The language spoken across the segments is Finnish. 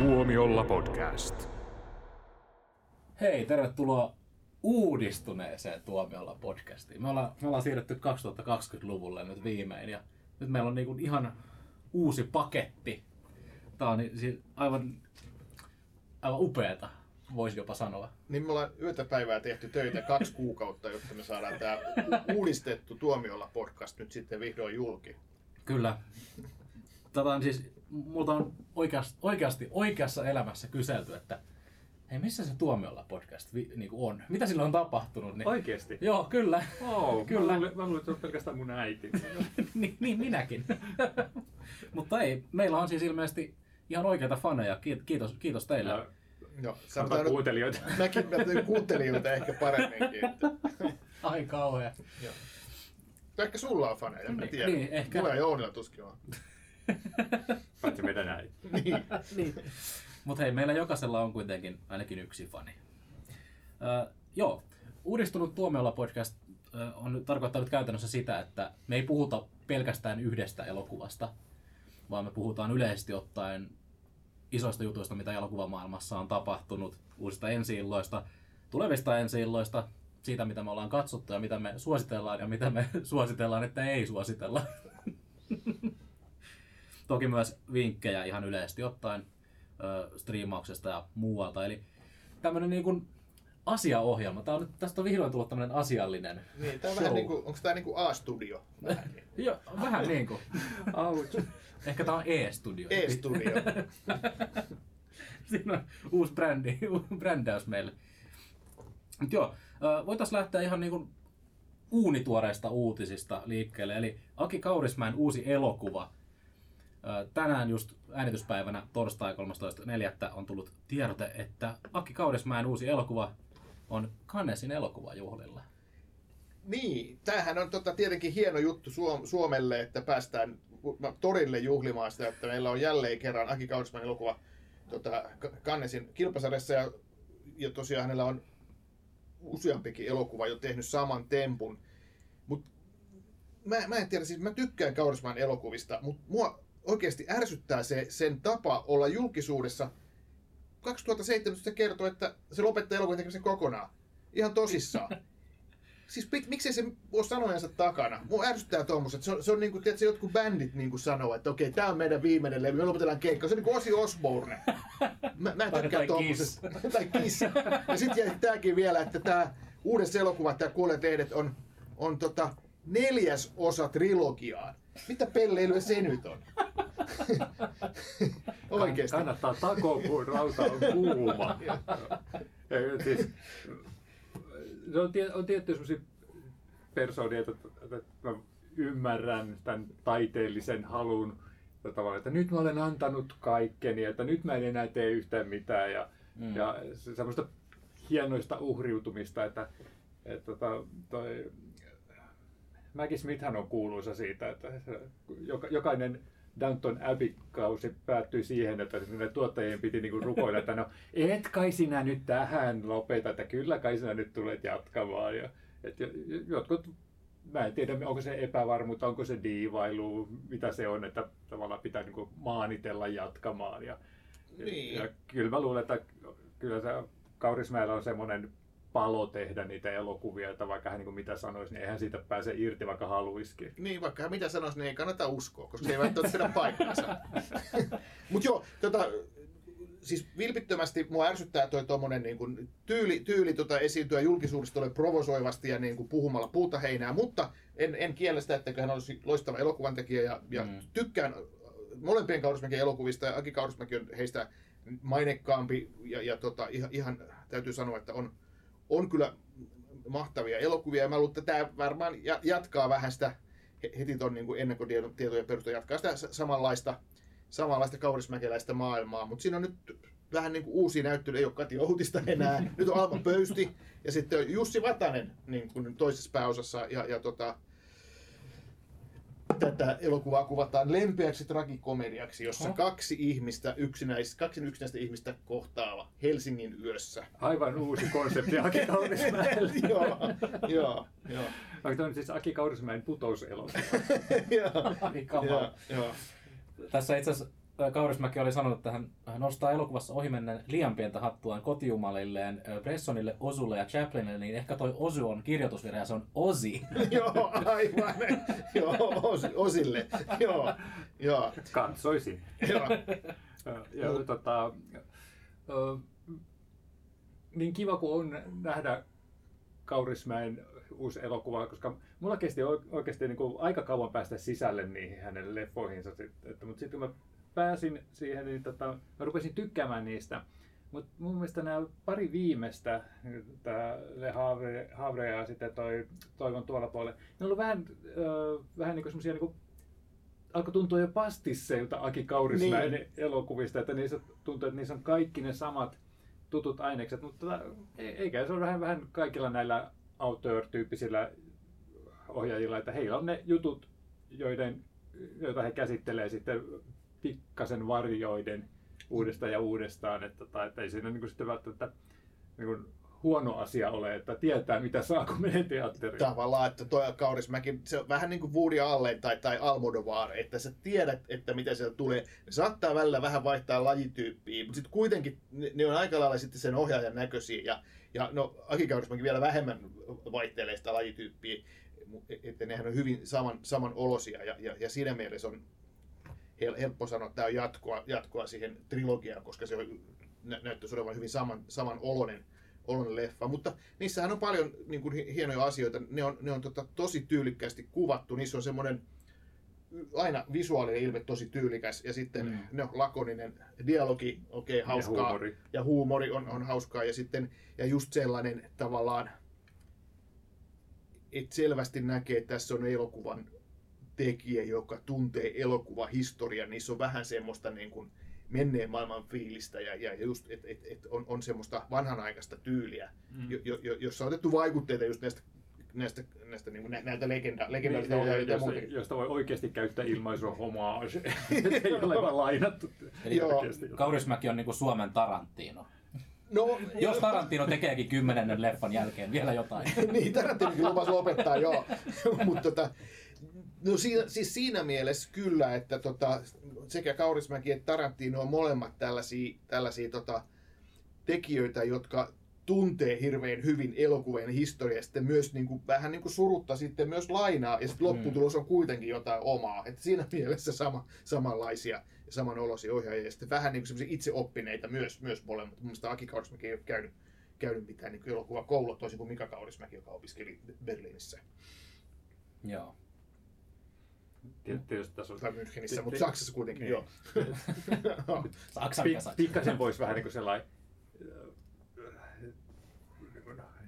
Tuomiolla podcast. Hei, tervetuloa uudistuneeseen Tuomiolla podcastiin. Me ollaan siirretty 2020-luvulle nyt viimein ja nyt meillä on niinku ihan uusi paketti. Tää on siis aivan upeeta, voisi jopa sanoa. Niin me ollaan yötä päivää tehty töitä 2 kuukautta, jotta me saadaan tää uudistettu Tuomiolla podcast nyt sitten vihdoin julki. Kyllä. Tätä on siis, multa on oikeasti oikeassa elämässä kyselty, että hei, missä se Tuomiolla podcast niinku on? Mitä sillä on tapahtunut? Niin, oikeesti? Joo, kyllä. Oh, kyllä. Mä luulen, että se on pelkästään mun äiti. niin minäkin. Mutta ei, meillä on siis ilmeisesti ihan oikeita faneja. Kiitos teille. No, sanotaan kuuntelijoita. Mäkin näytän kuuntelijoita ehkä paremminkin. Ai kauhea. Joo. Ehkä sulla on faneja, en tiedä. Niin, ehkä. Mulla ei Oudella tuskin on. Paitsi meidän äiti. Niin. Mutta hei, meillä jokaisella on kuitenkin ainakin yksi fani. Joo, uudistunut Tuomiolla podcast on tarkoittanut käytännössä sitä, että me ei puhuta pelkästään yhdestä elokuvasta, vaan me puhutaan yleisesti ottaen isoista jutuista, mitä elokuvamaailmassa on tapahtunut, uusista ensi-illoista, tulevista ensi-illoista, siitä mitä me ollaan katsottu ja mitä me suositellaan ja mitä me suositellaan, että ei suositella. Toki myös vinkkejä ihan yleisesti ottaen striimauksesta ja muualta. Eli tämmönen niin kuin asiaohjelma. Tästä on vihdoin tullut tämmönen asiallinen. Niin, tää on vähän niinku, onko tää niinku A-studio? Joo, vähän niinku. Ehkä tää on E-studio. E-studio. Siinä on uusi brändäys meille. Mut joo, voitais lähteä ihan niinku uunituoreista uutisista liikkeelle. Eli Aki Kaurismäen uusi elokuva. Tänään just äänityspäivänä torstai 13.4. on tullut tiedote, että Aki Kaurismäen uusi elokuva on Cannesin elokuvajuhlilla. Niin, tämähän on tietenkin hieno juttu Suomelle, että päästään torille juhlimaan sitä, että meillä on jälleen kerran Aki Kaurismäen elokuva Cannesin kilpasarjassa ja tosiaan hänellä on useampikin elokuva jo tehnyt saman tempun. Mut mä en tiedä, siis mä tykkään Kaurismäen elokuvista, mutta mua oikeasti ärsyttää sen tapa olla julkisuudessa. 2017 kertoi, että se lopettaa elokuvan tekemisen kokonaan. Ihan tosissaan. Siis miksei se ole sanojansa takana? Mua ärsyttää tuommoiset. Se on niin kuin, tiedätkö, jotkut bändit niin kuin sanoo, että okei, tää on meidän viimeinen levy, me lopetellaan keikka. Se on niin kuin Ozzy Osbourne. Mä en tykkää tuommoisesta. Tai Kiss. Ja sit jäi tääkin vielä, että tää uudessa elokuva, tää Kuolleet lehdet on 4. osa trilogiaan. Mitä pelleilyä se nyt on? Oikeesti. Kannattaa takoa, kun rauta on kuuma. On tiettyjä sellaisia persoonia, että ymmärrän tämän taiteellisen halun. Että nyt mä olen antanut kaikkeni, että nyt mä en enää tee yhtään mitään. Ja semmoista hienoista uhriutumista, että toi Maggie Smithhän on kuuluisa siitä, että jokainen Downton Abbey-kausi päättyi siihen, että tuottajien piti niinku rukoilla, että no et kai sinä nyt tähän lopeta, että kyllä kai sinä nyt tulet jatkamaan. Ja, jotkut, mä en tiedä, onko se epävarmuutta, onko se diivailu, mitä se on, että tavallaan pitää niinku maanitella jatkamaan. Niin. Ja kyllä mä luulen, että kyllä se Kaurismäellä on semmoinen palo tehdä niitä elokuvia, että vaikka hän niin kuin mitä sanoisi, niin eihän siitä pääse irti, vaikka haluisikin. Niin, vaikka hän mitä sanoisi, niin ei kannata uskoa, koska se ei välttämättä ole paikkansa. Mutta joo, siis vilpittömästi mua ärsyttää toi tommonen niin kuin tyyli esiintyä julkisuudesta ole provosoivasti ja niin kuin puhumalla puutaheinää, mutta en kiellä sitä, että hän olisi loistava elokuvantekijä ja tykkään molempien Kaurismäkien elokuvista ja Aki Kaurismäki on heistä mainekkaampi ja ihan täytyy sanoa, että on kyllä mahtavia elokuvia ja mä luulen, että tämä varmaan jatkaa vähän sitä, heti tuon niin ennakkotietojen perusteella jatkaa sitä samanlaista kaurismäkeläistä maailmaa, mutta siinä on nyt vähän niin kuin uusia näyttelyjä, ei ole Kati Outista enää, nyt on Alma Pöysti ja sitten Jussi Vatanen niin kuin toisessa pääosassa ja tätä elokuvaa kuvataan lempeäksi tragikomediaksi, jossa kaksi yksinäistä ihmistä kohtaava Helsingin yössä. Aivan uusi konsepti Aki Kaurismäelle. Joo. Tämä on siis Aki Kaurismäen putouselokuva. Joo. Tässä itse asiassa Kaurismäki oli sanonut, että hän nostaa elokuvassa ohimennen liian pientä hattuaan kotijumalilleen, Bressonille, Ozulle ja Chaplinille, niin ehkä toi Ozu on kirjoitusvirhe ja se on Ozzy. Joo, aivan. Joo, Ozille. Joo. Katsoisin. Joo. Niin kiva kuin on nähdä Kaurismäen uusi elokuva, koska mulla kesti oikeasti niin kuin aika kauan päästä sisälle niihin hänen leffoihinsa, mutta sitten kun mä pääsin siihen, niin mä rupesin tykkäämään niistä. Mutta mun mielestä nämä pari viimeistä, tämä Le Havre ja sitten toi Toivon tuolla puolella, ne on vähän niin kuin semmoisia, niin kuin alkoi tuntua jo pastisseilta Aki Kaurismäen elokuvista, että niissä tuntuu, että niissä on kaikki ne samat tutut ainekset, mutta eikä se ole vähän kaikilla näillä auteur-tyyppisillä ohjaajilla, että heillä on ne jutut, joita he käsittelee sitten pikkasen varjoiden uudestaan ja uudestaan, että ei siinä niin sitten välttämättä niin huono asia ole, että tietää mitä saa, kun menee teatteriin. Tavallaan, että tuo Kaurismäki, se on vähän niin kuin Woody Allen tai Almodovar, että sä tiedät, että mitä sieltä tulee. Ne saattaa välillä vähän vaihtaa lajityyppiä, mutta sitten kuitenkin ne on aika lailla sitten sen ohjaajan näköisiä. Ja no, Aki Kaurismäki vielä vähemmän vaihtelee sitä lajityyppiä, että nehän on hyvin samanolosia ja siinä mielessä on helppo sanoa, että tämä on jatkoa siihen trilogiaan, koska se on, näyttäisi olevan hyvin samanoloinen leffa. Mutta niissähän on paljon niin kuin, hienoja asioita. Ne on tosi tyylikkäästi kuvattu. Niissä on semmoinen aina visuaalinen ilme tosi tyylikäs ja sitten ne on lakoninen dialogi, hauskaa. Ja huumori on hauskaa ja sitten ja just sellainen tavallaan, että selvästi näkee, että tässä on elokuvan tekijä, joka tuntee elokuvahistorian. Niissä on vähän semmoista niin kuin menneen maailman fiilistä ja just, et on semmoista vanhanaikaista tyyliä, jossa on otettu vaikutteita just näistä niin näitä legendaarista ohjaajia. Josta voi oikeasti käyttää ilmaisua homage, ei ole vaan lainattu. Kaurismäki on niin kuin Suomen Tarantino. No, jos Tarantino tekeekin 10. leffan jälkeen vielä jotain. Niin, Tarantino lupasi lopettaa, joo. Mutta no siis siinä mielessä kyllä, että sekä Kaurismäki että Tarantino on molemmat tällaisia tekijöitä, jotka tuntee hirveän hyvin elokuvien historiaa, sitten myös niin kuin, vähän niin kuin surutta sitten myös lainaa, ja sitten lopputulos on kuitenkin jotain omaa. Et siinä mielessä samanlaisia ja samanoloisia ohjaajia, ja sitten vähän niin kuin itseoppineita myös molemmat. Mun mielestä Aki Kaurismäki ei ole käynyt mitään niin elokuvakoulua, toisin kuin Mika Kaurismäki, joka opiskeli Berliinissä. Joo. Tai Münchenissä, mutta Saksassa kuitenkin, joo. Pikkasen voisi vähän niin kuin sellainen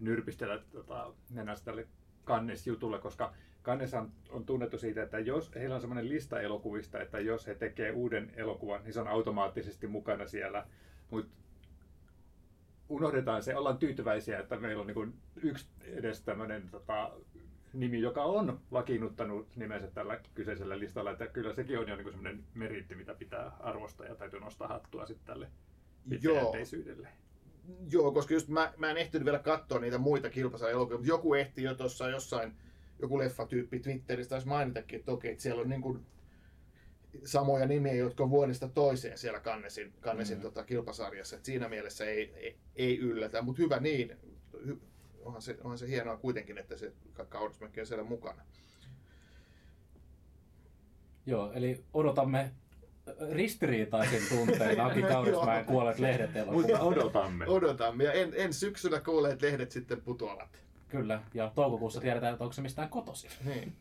nyrpistellä mennään tälle Cannes-jutulle, koska Cannes on tunnettu siitä, että jos heillä on sellainen lista elokuvista, että jos he tekee uuden elokuvan, niin se on automaattisesti mukana siellä. Mutta unohdetaan se, ollaan tyytyväisiä, että meillä on niin yksi edes tämmöinen nimi, joka on vakiinnuttanut nimensä tällä kyseisellä listalla, että kyllä sekin on jo niin sellainen meriitti, mitä pitää arvostaa ja täytyy nostaa hattua sitten tälle pitkäjänteisyydelle. Joo, koska just mä en ehtinyt vielä katsoa niitä muita kilpasarjan elokuvia, mutta joku ehti jo tuossa jossain, joku leffatyyppi Twitterissä taisi mainitakin, että okei, että siellä on niin kuin samoja nimiä, jotka on vuodesta toiseen siellä Cannesin kilpasarjassa, että siinä mielessä ei yllätä, mutta hyvä niin, onhan se hienoa kuitenkin, että se Kaurismäki on siellä mukana. Joo, eli odotamme ristiriitaisin tuntein Aki Kaurismäen Kuolleet lehdet elokuva. Odotamme. Ja ensi syksynä Kuolleet lehdet sitten putoavat. Kyllä, ja toukokuussa tiedetään, että onko se mistään kotoisin. Niin.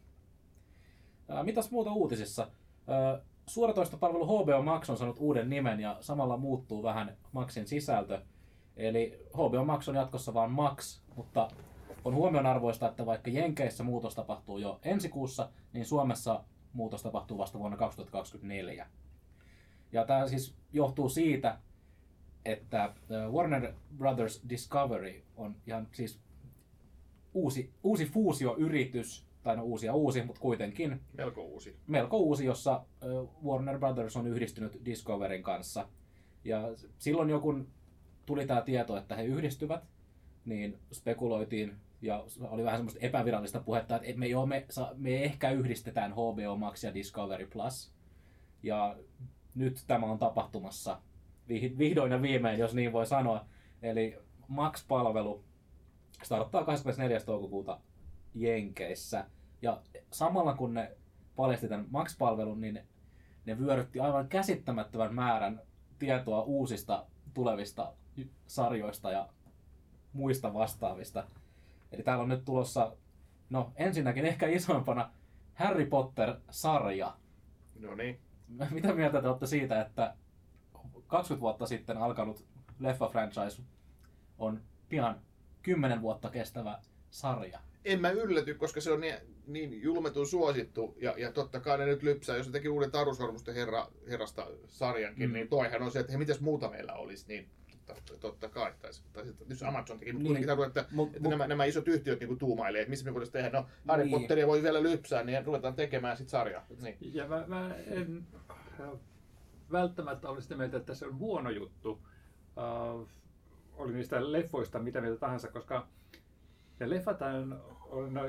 Mitäs muuta uutisissa? Suoratoistopalvelu HBO Max on saanut uuden nimen ja samalla muuttuu vähän Maxin sisältö. Eli HBO Max on jatkossa vaan Max, mutta on huomionarvoista, että vaikka Jenkeissä muutos tapahtuu jo ensi kuussa, niin Suomessa muutos tapahtuu vasta vuonna 2024. Ja tämä siis johtuu siitä, että Warner Brothers Discovery on ihan siis uusi fuusioyritys, tai no uusi ja uusi, mutta kuitenkin. Melko uusi, jossa Warner Brothers on yhdistynyt Discoveryn kanssa. Ja silloin kun tuli tämä tieto, että he yhdistyvät, niin spekuloitiin ja oli vähän semmoista epävirallista puhetta, että me ehkä yhdistetään HBO Max ja Discovery Plus. Ja nyt tämä on tapahtumassa vihdoin ja viimein, jos niin voi sanoa. Eli Max-palvelu starttaa 24. toukokuuta Jenkeissä. Ja samalla kun ne paljasti tämän Max-palvelun, niin ne vyörytti aivan käsittämättömän määrän tietoa uusista tulevista sarjoista ja muista vastaavista. Eli täällä on nyt tulossa, no ensinnäkin ehkä isoimpana, Harry Potter-sarja. No niin. Mitä mieltä te olette siitä, että 20 vuotta sitten alkanut leffa-franchise on pian 10 vuotta kestävä sarja? En mä ylläty, koska se on niin julmetun suosittu, ja totta kai ne nyt lypsää, jos ne teki uuden Tarusormusten herrasta sarjankin, niin toihan on se, että mitäs muuta meillä olisi, niin totta kai. Tai nyt Amazon teki, mutta kuitenkin tarkoittaa, että nämä isot yhtiöt niin tuumailee, että missä me voidaan tehdä, no Harry Potteria voi vielä lypsää, niin ruvetaan tekemään sit sarjaa. Niin. Ja mä en välttämättä ole sitä mieltä, että se on huono juttu, oli niistä leffoista mitä mieltä tahansa, koska ne leffat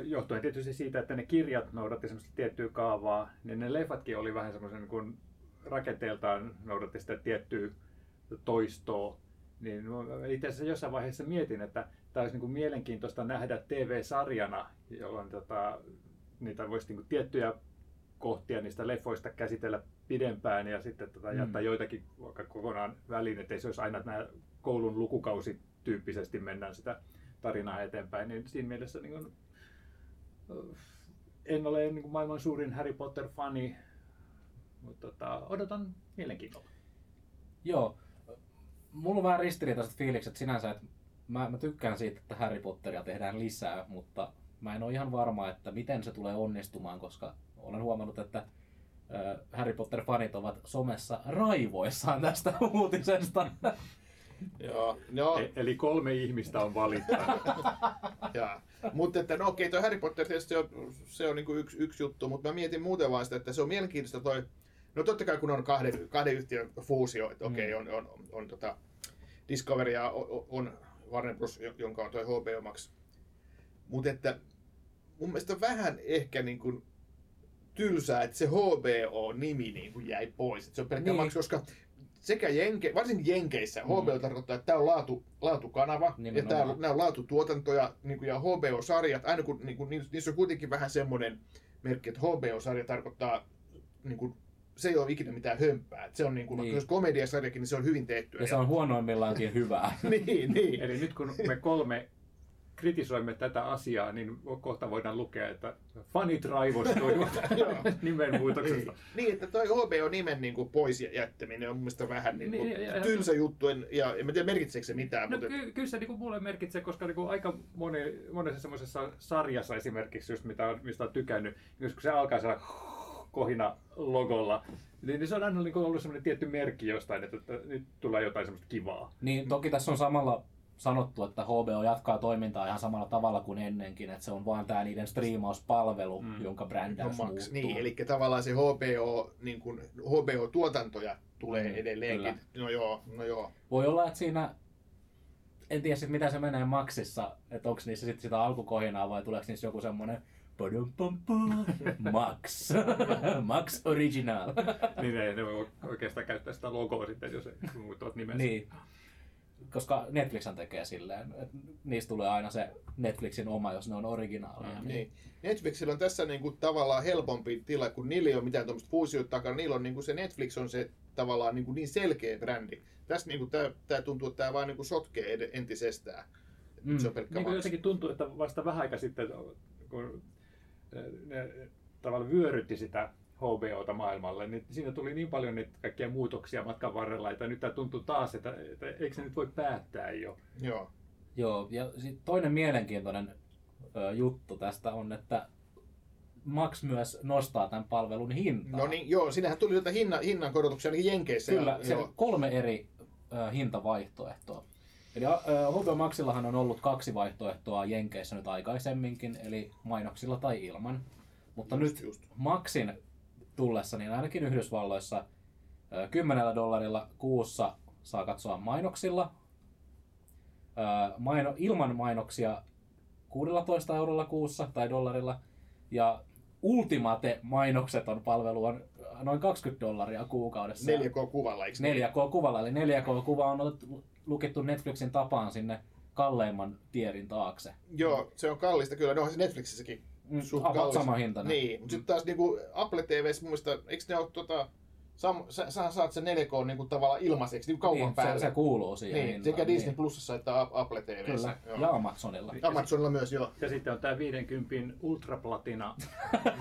johtuen tietysti siitä, että ne kirjat noudatti semmoista tiettyä kaavaa, niin ne leffatkin oli vähän semmoisen, kun rakenteeltaan noudatti sitä tiettyä toistoa. Niin itse asiassa jossain vaiheessa mietin, että tämä olisi niin kuin mielenkiintoista nähdä TV-sarjana, jolloin niitä voisi niin kuin tiettyjä kohtia niistä leffoista käsitellä pidempään ja sitten jättää joitakin vaikka kokonaan väliin, ettei se olisi aina, että nämä koulun lukukausityyppisesti mennään sitä tarinaa eteenpäin, niin siinä mielessä niin kuin, en ole niin kuin maailman suurin Harry Potter-fani, mutta odotan mielenkiinnolla. Joo, mulla on vähän ristiriitaiset fiilikset sinänsä, että mä tykkään siitä, että Harry Potteria tehdään lisää, mutta mä en ole ihan varma, että miten se tulee onnistumaan, koska olen huomannut, että Harry Potter-fanit ovat somessa raivoissaan tästä uutisesta. Joo. No. Eli 3 ihmistä on valittanut. Mutta että no okei, toi Harry Potter se on niinku yksi juttu, mutta mä mietin muuten vaan sitä, että se on mielenkiintoista toi. No totta kai kun on kahden yhtiön fuusio, että okei, on Discovery ja on Warner Bros, jonka on toi HBO Max. Mutta että mun mielestä vähän ehkä niin kuin tylsää, että se HBO-nimi niin kuin jäi pois. Et se on pelkkää Max, koska varsin Jenkeissä HBO tarkoittaa, että tämä on laatukanava, nimenomaan. Ja nämä on laatutuotantoja niin ja HBO-sarjat. Aina kun niissä on kuitenkin vähän semmoinen merkki, että HBO-sarja tarkoittaa, niin kuin, se ei ole ikinä mitään hömpää. Se on, niin kuin, niin. Jos komediasarjakin, niin se on hyvin tehtyä. Ja se on huonoimmillaankin hyvää. niin. Eli nyt kun me 3 kritisoimme tätä asiaa, niin kohta voidaan lukea, että fanit raivostuivat nimenmuutoksesta. Niin, että toi HBO-nimen niin pois jättäminen on mun mielestä vähän niin tylsä juttu, ja en tiedä merkitseekö se mitään. No, mutta kyllä se niin mulle merkitsee, koska niin aika monessa semmoisessa sarjassa esimerkiksi, just mistä on tykännyt, jos kun se alkaa siellä kohina logolla, niin se on aina niin ollut semmoinen tietty merkki jostain, että nyt tulee jotain semmoista kivaa. Niin, toki tässä on samalla sanottu, että HBO jatkaa toimintaa ihan samalla tavalla kuin ennenkin, että se on vaan tämä niiden striimauspalvelu, jonka brändäys muuttuu. Niin, eli tavallaan se HBO, niin kuin HBO-tuotantoja tulee edelleenkin. No joo. Voi olla, että siinä, en tiedä sitten mitä se menee Maxissa, että onko niissä sitten sitä alkukohinaa vai tuleeko niissä joku semmoinen Max. Max Original. Niin ei ne voi oikeastaan käyttää sitä logoa sitten, jos muutat nimensä. Niin. Koska Netflixhän tekee silleen, että niistä tulee aina se Netflixin oma, jos ne on originaaleja. Niin. Netflixillä on tässä niinku tavallaan helpompi tila, kun niillä ei ole mitään tuommoista fuusioita takana. Niillä on niinku se Netflix on se tavallaan niinku niin selkeä brändi. Tässä niinku tää tuntuu, että tämä vaan niinku sotkee entisestään. Se on pelkkä Max. Jotenkin tuntuu, että vasta vähän aika sitten, kun ne tavallaan vyörytti sitä HBOta maailmalle, niin siinä tuli niin paljon niitä kaikkia muutoksia matkan varrella, että nyt tämä tuntuu taas, että eikö se nyt voi päättää jo. Joo, ja sitten toinen mielenkiintoinen juttu tästä on, että Max myös nostaa tämän palvelun hintaa. No niin, joo, sinähän tuli sieltä hinnan korotuksia ainakin Jenkeissä. Kyllä, ja, on 3 eri hintavaihtoehtoa. Eli HBO Maxillahan on ollut 2 vaihtoehtoa Jenkeissä nyt aikaisemminkin, eli mainoksilla tai ilman. Mutta nyt Maxin tullessa, niin ainakin Yhdysvalloissa $10 kuussa saa katsoa mainoksilla, ilman mainoksia €16 kuussa tai dollarilla, ja ultimate mainokseton palvelu on noin $20 kuukaudessa. 4K-kuvalla, eikö? 4K-kuvalla, eli 4K-kuva on lukittu Netflixin tapaan sinne kalleimman tierin taakse. Joo, se on kallista kyllä, ne onhan se Netflixissäkin suht kallista. Sama hinta. Niin, mutta sitten taas niinku Apple TV:ssä mun mielestä, eikö ne ole sähän saat sen 4K niinku tavallaan ilmaiseksi niinku kaupan niin, päälle. Se kuuluu siihen. Niin, hintaan, sekä Disney Plusissa että Apple TV:ssä. Ja Amazonilla. Amazonilla myös, joo. Ja sitten on tämä 50 ultraplatina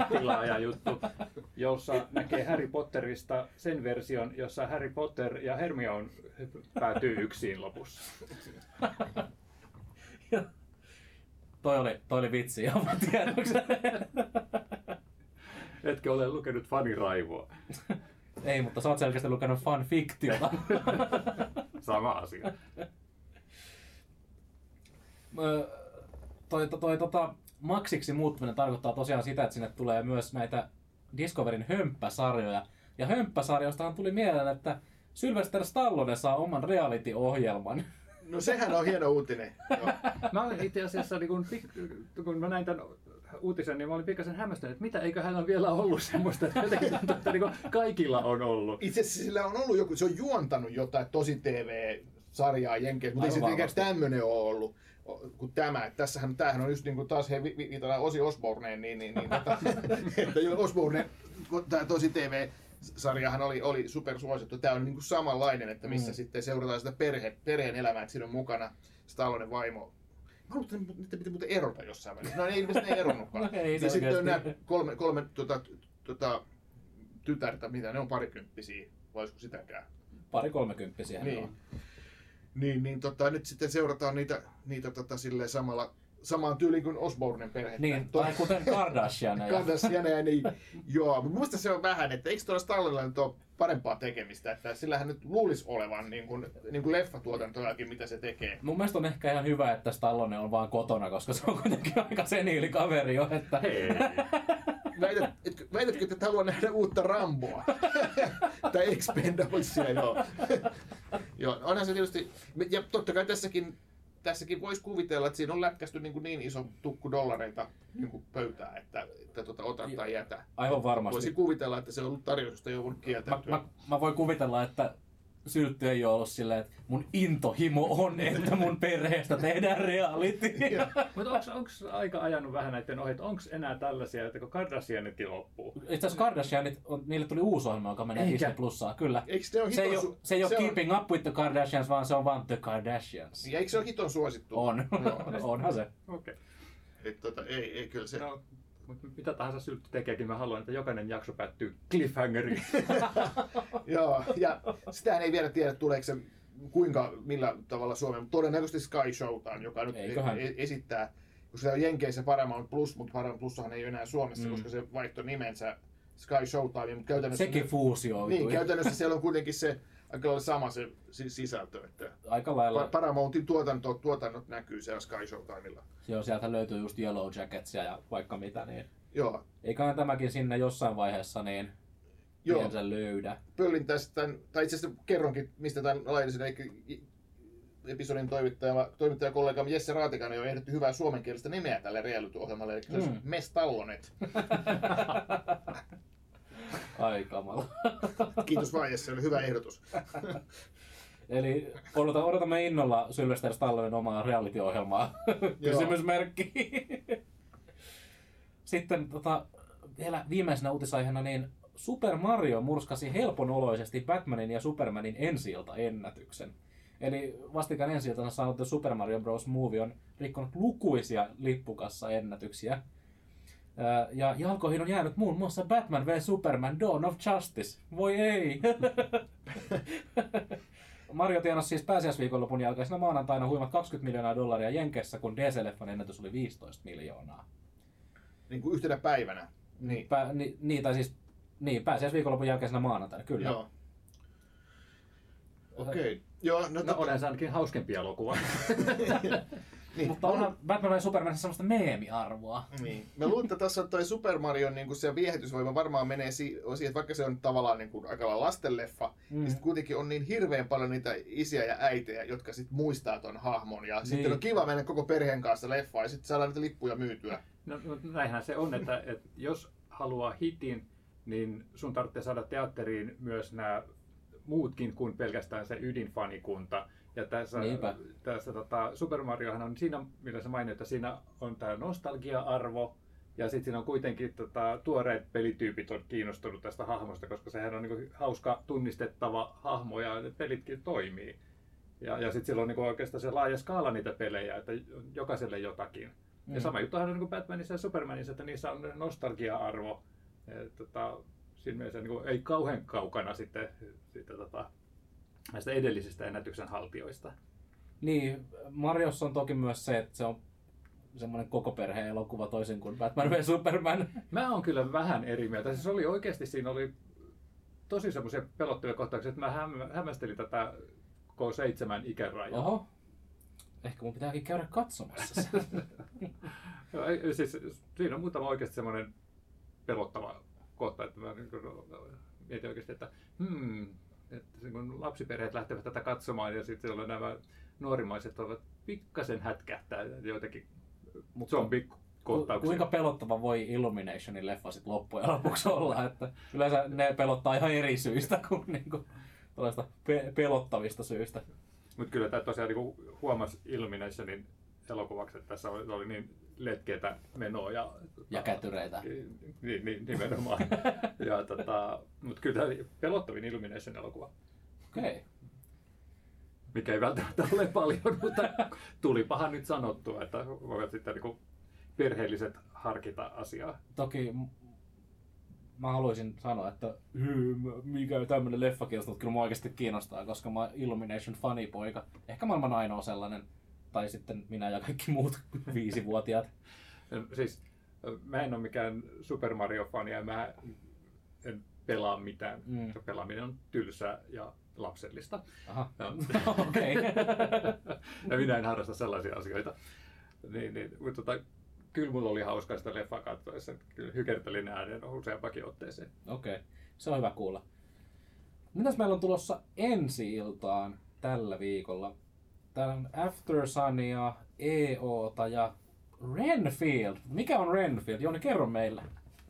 tilaaja juttu, jossa näkee Harry Potterista sen version, jossa Harry Potter ja Hermione päätyy yksin lopussa. Toi oli vitsi, joo, mä tiedäkseni. Etkö ole lukenut faniraivoa? Ei, mutta sä oot selkeästi lukenut fanfiktiota. Sama asia. Maxiksi muuttuminen tarkoittaa tosiaan sitä, että sinne tulee myös näitä Discoverin hömppäsarjoja. Ja hömppäsarjoistahan tuli mieleen, että Sylvester Stallone saa oman reality-ohjelman. No sehän on hieno uutinen. Mä olin itse asiassa, kun mä näin tämän uutisen, niin mä olin pikkasen hämmästynyt, että mitä eiköhän ole vielä ollut semmoista, että kaikilla on ollut. Itse asiassa sillä on ollut joku, se on juontanut jotain tosi TV-sarjaa jenkeissä, mutta ei se tietenkään tämmöinen ole ollut kuin tämä. Tämähän on just niin kuin taas Ozzy Osbourneen, että Osbourne, tämä tosi TV sarjahan oli supersuosittu. Tämä on niinku samanlainen, että missä sitten seurataan sitä perheen elämää, että siinä on mukana Stallonen vaimo. Mä luulen, että niitä pitää erota jossain välissä. No ei ilmeisesti ne ei eronnutkaan. Ja sitten on nämä kolme tytärtä, mitä ne on parikymppisiä, vai olisiko sitäkään? Pari kolmekymppisiä ne on. Nyt sitten seurataan niitä samaan tyyliin kuin Osbornen perhe. Niin, tai kuten Kardashianeja. Kardashianeja, niin joo. Muista se on vähän, että eikö tuolla Stallonella nyt ole parempaa tekemistä? Että sillähän nyt luulisi olevan niin kuin leffatuotantojakin, mitä se tekee. Mun mielestä on ehkä ihan hyvä, että Stallone on vaan kotona, koska se on kuitenkin aika seniili kaveri jo. Että... Hei. Väitätkö, että haluaa nähdä uutta Ramboa? Tai Expendables, joo. Onhan se tietysti, ja totta kai tässäkin voisi kuvitella, että siinä on lätkästy niin iso tukku dollareita niin pöytää, että otat tai jätä. Aivan varmasti. Voisi kuvitella, että se on ollut tarjousta jo voinut kieltäytyä. Mä voin kuvitella, että syltty ei ole ollut silleen, että mun intohimo on, että mun perheestä tehdään reality. Mutta onko aika ajanut vähän näiden ohi, että onko enää tällaisia, että kun Kardashianitkin loppuu? Itse asiassa Kardashianit, niille tuli uusi ohjelma, joka menee Disney Plussaa, kyllä. Se ei ole Keeping Up with the Kardashians, vaan se on vaan The Kardashians. Ja eikö se ole hiton suosittu? On, onhan se. Okei. Ei kyllä se... No. Mitä tahansa syltty tekeekin, mä haluan, että jokainen jakso päättyy cliffhangeriin. Joo, ja sitähän ei vielä tiedä, tuleeko se millä tavalla Suomeen, mutta todennäköisesti Sky Showtime, joka nyt esittää, koska se on Jenkeissä Paramount Plus, mutta Paramount Plussahan ei ole enää Suomessa, koska se vaihtoi nimensä Sky Showtime. Mutta käytännössä sekin fuusioitui. Niin, käytännössä siellä on kuitenkin se aika lailla sama se sisältö, että aika lailla. Paramountin tuotannot näkyy siellä Sky Showtimella. Joo, sieltä löytyy just Yellow Jacketsia ja vaikka mitä, niin joo. Eiköhän tämäkin sinne jossain vaiheessa niin sen löydä. Pöllin tästä, tai itse asiassa kerronkin, mistä tämän lainasin, eli episodin toimittajakollega Jesse Raatikainen on ehdottu hyvää suomenkielistä nimeä tälle reality-ohjelmalle, eli se on Mestallonet. Ai kamala. Kiitos vaan, Jesse, oli hyvä ehdotus. Eli odotamme innolla Sylvester Stallonen omaa reality-ohjelmaa. Kysymysmerkki. Sitten vielä viimeisenä uutisaiheena, niin Super Mario murskasi helponoloisesti Batmanin ja Supermanin ensi-iltaennätyksen. Eli vastikään ensi-iltana saanut The Super Mario Bros Movie on rikkonut lukuisia lippukassaennätyksiä. Ja jalkoihin on jäänyt muun muassa Batman v Superman: Dawn of Justice. Voi ei! Mario tienasi siis pääsiäisviikonlopun jälkeisenä maanantaina huimat $20 miljoonaa Jenkeissä, kun DC-leffan ennätys oli $15 miljoonaa. Niin kuin yhtenä päivänä? Niin, pääsiäisviikonlopun jälkeisenä maanantaina, kyllä. Joo. Okei. Joo, olen saanutkin hauskempia elokuvia. Niin. Mutta onhan Batman vai Superman semmoista meemiarvoa. Niin. Mä luulen, että tässä on toi Super Marion niin se viehätysvoima varmaan menee siihen, että vaikka se on tavallaan niin kuin aika lastenleffa, niin sitten kuitenkin on niin hirveän paljon niitä isiä ja äitejä, jotka sitten muistaa ton hahmon. Ja sitten on kiva mennä koko perheen kanssa leffaan ja sitten saadaan niitä lippuja myytyä. No näinhän se on, että jos haluaa hitin, niin sun tarvitsee saada teatteriin myös nämä muutkin kuin pelkästään se ydinfanikunta. Ja tässä Super Mariohan on siinä, millä sä mainit, että siinä on tämä nostalgia-arvo. Ja sitten siinä on kuitenkin tuoreet pelityypit on kiinnostunut tästä hahmosta, koska sehän on niinku hauska, tunnistettava hahmo ja ne pelitkin toimii. Ja sitten sillä on niinku oikeastaan se laaja skaala niitä pelejä, että jokaiselle jotakin. Mm. Ja sama juttuhan on niinku Batmanissa ja Supermanissa, että niissä on nostalgia-arvo. Siinä mielessä niinku ei kauhean kaukana sitten näistä edellisistä ennätyksen haltijoista. Niin, Mariossa on toki myös se, että se on semmoinen koko perheen elokuva toisin kuin Batman v Superman. Mä oon kyllä vähän eri mieltä. Siis oli oikeasti, siinä oli tosi semmoisia pelottavia kohtauksia, että mä hämmästelin tätä K7-ikärajaa. Oho. Ehkä mun pitääkin käydä katsomassa sen. Siis, siinä on muutama oikeasti semmoinen pelottava kohta, että mä mietin oikeasti, että että kun lapsiperheet lähtevät tätä katsomaan ja sitten siellä nämä nuorimaiset ovat pikkasen hätkähtää joitakin zombikohtauksia. Kuinka pelottava voi Illuminationin leffa sitten loppujen lopuksi olla? Että yleensä ne pelottaa ihan eri syistä kuin niinku tällaista pelottavista syistä. Mutta kyllä tämä tosiaan niin huomasi Illuminationin elokuvaksi, että tässä oli niin letkeitä menoa ja kätyreitä. Niin, nimenomaan. Ja mut kyllä pelottavin Illumination elokuva. Okei. Okay. Mikä ei välttämättä ole paljon, mutta tulipahan nyt sanottua, että voivat sitten niinku perheelliset harkita asiaa. Toki mä haluaisin sanoa, että mikä tämmöinen leffa kiinnostaa, kyllä mua oikeasti kiinnostaa, koska mä oon Illumination fanipoika. Ehkä maailman ainoa sellainen. Tai sitten minä ja kaikki muut 5-vuotiaat. Siis mä en ole mikään Super Mario-fani ja mä en pelaa mitään. Pelaaminen on tylsää ja lapsellista. Aha. Okei. Ja minä en harrasta sellaisia asioita. Niin, mutta kyllä mulla oli hauskaa sitä leffaa katsoessa. Kyllä hykertelin äänen useampakin otteeseen. Okei, se on hyvä kuulla. Mitäs meillä on tulossa ensi iltaan tällä viikolla? Täällä on After Sunia, EOta ja Renfield. Mikä on Renfield? Jouni, kerro meillä.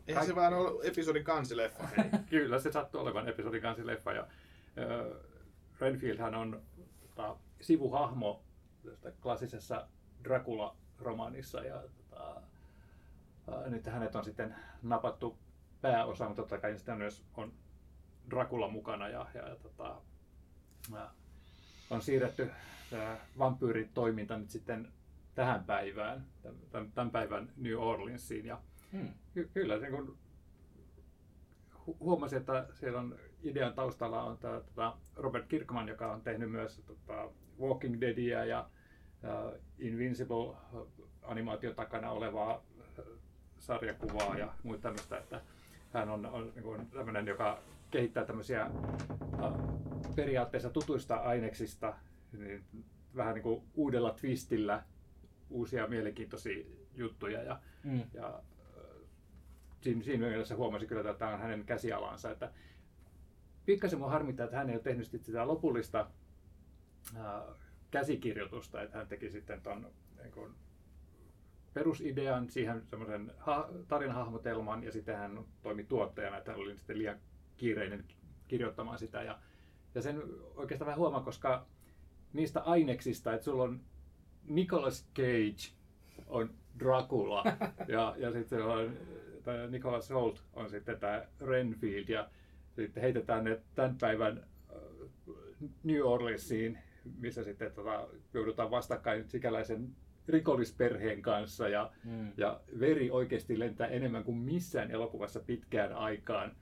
Eihän se vaan ole episodin kansileffa. Kyllä, se sattuu olevan episodin kansileffa. Ja, Renfieldhän on sivuhahmo klassisessa Dracula-romaanissa. Ja, nyt hänet on sitten napattu pääosa, mutta totta kai sitten myös on Dracula mukana. On siirretty vampyyritoiminta nyt sitten tähän päivään, tämän päivän New Orleansiin. Ja kyllä niin kun huomasin, että siellä on idean taustalla on Robert Kirkman, joka on tehnyt myös Walking Deadia ja Invincible-animaation takana olevaa sarjakuvaa ja muuta tämmöistä. Että hän on niin kun tämmöinen, joka kehittää tämmöisiä periaatteessa tutuista aineksista niin vähän niin kuin uudella twistillä uusia mielenkiintoisia juttuja. Ja siinä mielessä huomasi kyllä, että tämä on hänen käsialansa. Että pikkasen minua harmittaa, että hän ei ole tehnyt sitä lopullista käsikirjoitusta, että hän teki sitten tuon niin perusidean, siihen semmoisen tarinahahmotelman ja sitten hän toimi tuottajana, että hän oli sitten liian kiireinen kirjoittamaan sitä. Ja sen oikeastaan vähän huomaa, koska niistä aineksista, että sulla on Nicolas Cage on Dracula ja sitten on Nicholas Holt on sitten tämä Renfield ja sitten heitetään ne tämän päivän New Orleansiin, missä sitten joudutaan vastakkain sikäläisen rikollisperheen kanssa ja veri oikeasti lentää enemmän kuin missään elokuvassa pitkään aikaan.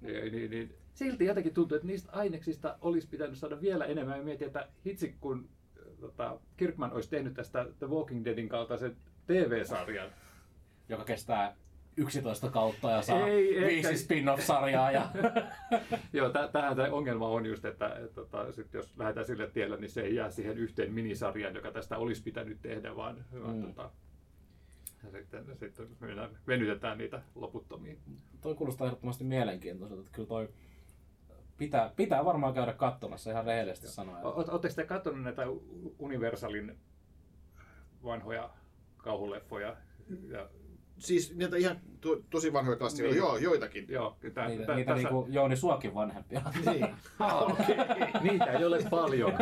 Niin. Silti jotenkin tuntuu, että niistä aineksista olisi pitänyt saada vielä enemmän. Ja mietin, että hitsi kun Kirkman olisi tehnyt tästä The Walking Deadin kaltaisen TV-sarjan. Joka kestää 11 kautta ja saa 5 spin-off-sarjaa. Ja... Joo, tämähän tämä ongelma on just, että sit jos lähdetään sille tielle, niin se ei jää siihen yhteen minisarjaan, joka tästä olisi pitänyt tehdä, vaan sitten venytetään niitä loputtomiin. Toi kuulostaa ehdottomasti mielenkiintoiselta. Kyllä toi pitää varmaan käydä katsomassa, ihan rehellisesti sanoen. Oletteko te katsonut näitä Universalin vanhoja kauhuleffoja? Ja Siis niitä ihan tosi vanhoja klassikkoja, niin. Joo, joitakin. Joo, niitä niinku Jouni suakin vanhempia. Niin. Okay. Niitä ei ole paljon.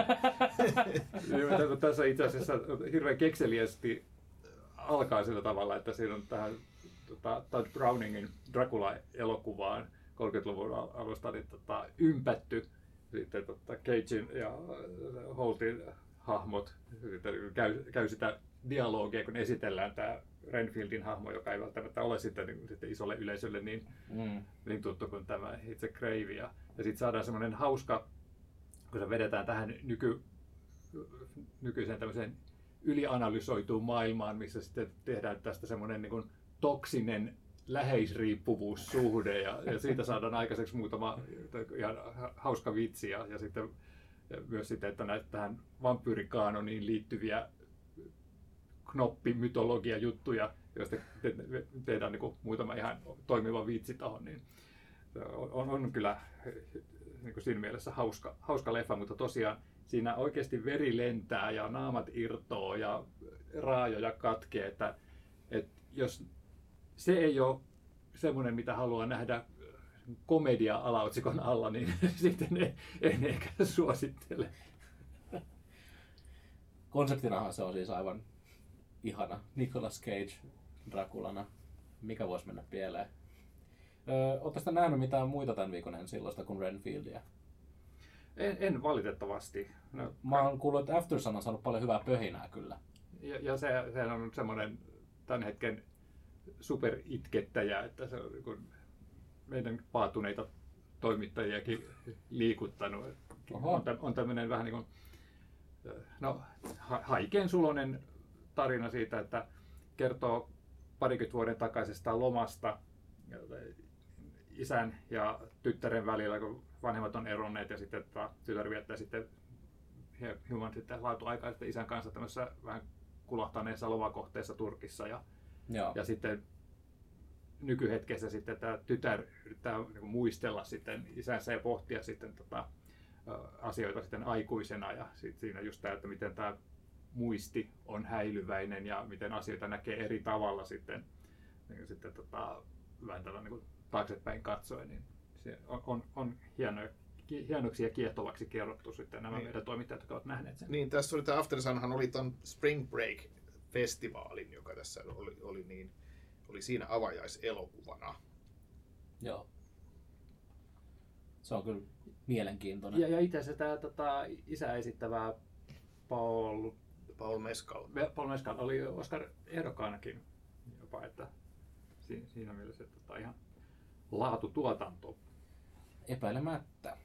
Tässä itse asiassa hirveän kekseliästi alkaa sillä tavalla, että siinä on tähän Todd Browningin Dracula-elokuvaan 30-luvun alusta niin, ympätty sitten Cagein ja Holtin hahmot. Sitten käy sitä dialogia, kun esitellään tämä Renfieldin hahmo, joka ei välttämättä ole sitten, niin, sitten isolle yleisölle niin tuttu kuin tämä itse Grave. Ja sitten saadaan semmoinen hauska, kun se vedetään tähän nykyiseen tämmöiseen ylianalysoituun maailmaan, missä sitten tehdään tästä semmoinen niin kuin toksinen läheisriippuvuussuhde ja siitä saadaan aikaiseksi muutama ihan hauska vitsi ja sitten myös sitten, että näitä tähän vampyyrikaanoniin liittyviä knoppimytologia-juttuja, joista tehdään niin kuin muutama ihan toimiva vitsi tahon, niin on kyllä niin kuin siinä mielessä hauska leffa, mutta tosiaan siinä oikeasti veri lentää ja naamat irtoo ja raajoja katkee, että jos se ei ole semmoinen, mitä haluaa nähdä komedia-alaotsikon alla, niin sitten en ehkä suosittele. Konseptinahan se on siis aivan ihana. Nicolas Cage Draculana. Mikä voisi mennä pieleen? Oletko sitä nähnyt mitään muita tämän viikon ensilloista kuin Renfieldia? En valitettavasti. No, mä oon kuullut, että After-sana on saanut paljon hyvää pöhinää kyllä. Ja se on semmoinen tämän hetken superitkettäjä, että se on niin meidän paatuneita toimittajiakin liikuttanut. On tämmöinen vähän niin kuin, no, haikeen sulonen tarina siitä, että kertoo parikymmentä vuoden takaisesta lomasta isän ja tyttären välillä, kun vanhemmat on eronneet ja sitten tytär viettää sitten hieman laatuaikaa isän kanssa tämmöisessä vähän kulahtaneessa lomakohteessa Turkissa. Ja sitten nykyhetkessä sitten tämä tytär yrittää niin muistella sitten isänsä ja pohtia sitten asioita sitten aikuisena ja sitten siinä just tämä, että miten tämä muisti on häilyväinen ja miten asioita näkee eri tavalla sitten vähän tällä niin taaksepäin katsoen, niin se on hienoksi ja kiehtovaksi kerrottu sitten nämä niin. Meidän toimittajat, jotka ovat nähneet sen. Niin, tässä oli tämä Aftersunhan oli ton Spring Break -festivaalin, joka tässä oli siinä avajaiselokuvana. Joo. Se on kyllä mielenkiintoinen. Ja itse asiassa tämä isä esittävää Paul Mescal. Paul Mescal oli Oscar-ehdokkaanakin jopa, että siinä mielessä että ihan laatutuotanto. Epäilemättä.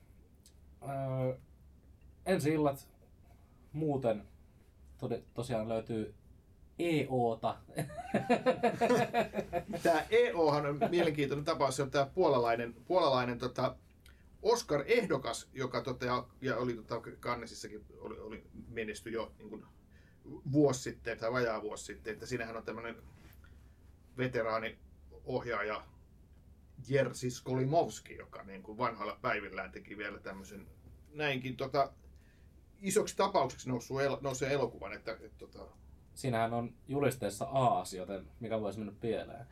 Ensi illat muuten tosiaan löytyy EO:ta. Tämä EOhan on mielenkiintoinen tapaus, se on tämä puolalainen Oscar-ehdokas, joka ja oli Cannesissakin oli menesty jo niin kuin vuosi sitten tai vajaa vuosi sitten, että siinähän on tämmöinen veteraani ohjaaja Jerzy Skolimowski, joka niin kuin vanhalla päivillään teki vielä tämmöisen näinkin isoksi tapaukseksi nousseen elokuvan, että siinähän on julisteessa aasi, joten mikä voisi mennä pieleen?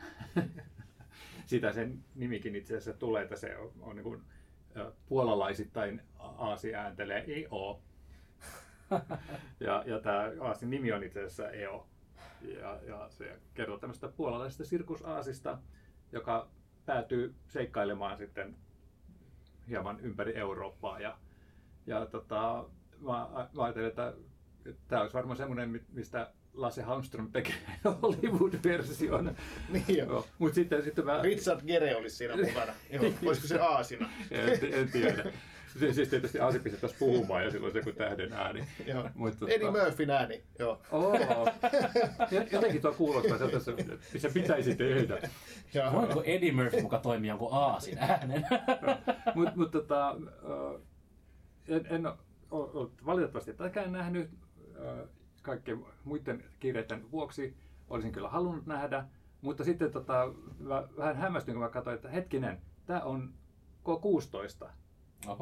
Sitä sen nimikin itse asiassa tulee, että se on niin kuin puolalaisittain aasi ääntelee EO. Ja tämä aasin nimi on itse asiassa EO. Ja se kertoo tämmöistä puolalaisesta sirkusaasista, joka päätyy seikkailemaan sitten hieman ympäri Eurooppaa. Ja mä ajattelin, että tämä olisi varmaan semmoinen, mistä Lasse Halmström tekee Hollywood-version. Niin joo. Mut sitten mä... Richard Gere olisi siinä mukana. Olisiko se aasina? En tiedä. Siis tietysti aasi pistettäisiin puhumaan ja silloin se joku tähden ääni. Eddie Murphyn ääni. Joo. Jotenkin tuo kuulostaa sieltä, missä pitäisi tehdä. Voiko Eddie Murphy muka toimia joku aasin äänen? Mutta en ole valitettavasti tätäkään nähnyt. Kaikkien muiden kiireiden vuoksi olisin kyllä halunnut nähdä, mutta sitten vähän hämmästyin, kun mä katsoin, että hetkinen, tämä on K-16.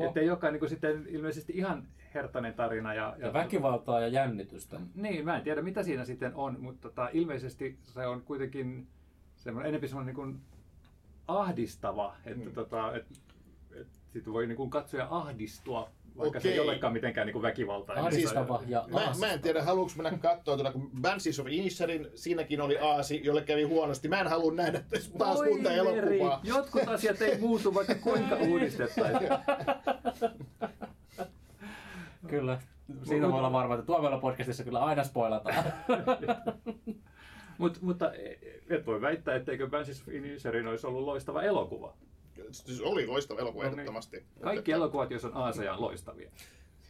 Ettei joka niin sitten ilmeisesti ihan herttainen tarina. Ja väkivaltaa ja jännitystä. Niin, mä en tiedä mitä siinä sitten on, mutta ilmeisesti se on kuitenkin enemmän semmoinen niin ahdistava, että sitten voi niin katsoja ahdistua, vaikka se ei olekaan mitenkään niin väkivaltainen. Ahdistava ja mä en tiedä, haluanko mennä katsoa tuota, kun Banshees of Inisherin, siinäkin oli aasi, jolle kävi huonosti. Mä en halua nähdä taas uutta elokuvaa. Jotkut asiat ei muutu, vaikka kuinka uudistettaisiin. Kyllä. Siitä voi olla varma, että tuomiolla podcastissa kyllä aina spoilataan. Mutta et voi väittää, etteikö Banshees of Inisherin olisi ollut loistava elokuva. Se oli loistava elokuva ehdottomasti. Kaikki elokuvat, jos on aaseja, on loistavia.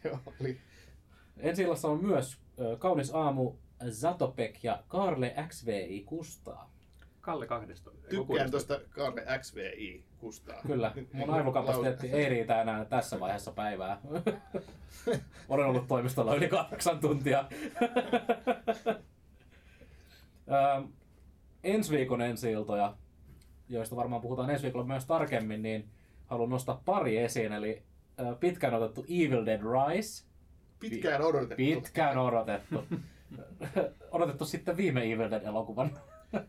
Joo, oli. Ensi-illassa on myös Kaunis aamu, Zatopek ja Karle XVI Kustaa. Kalle 12. Tykkään tuosta Karle XVI Kustaa. Kyllä, mun aivokapasiteetti ei riitä enää tässä vaiheessa päivää. Olen ollut toimistolla yli 8 tuntia. Ensi viikon ensi-iltoja, joista varmaan puhutaan ensi viikolla myös tarkemmin, niin haluan nostaa pari esiin, eli pitkään odotettu Evil Dead Rise. Pitkään odotettu. Pitkään odotettu. Odotettu sitten viime Evil Dead-elokuvan.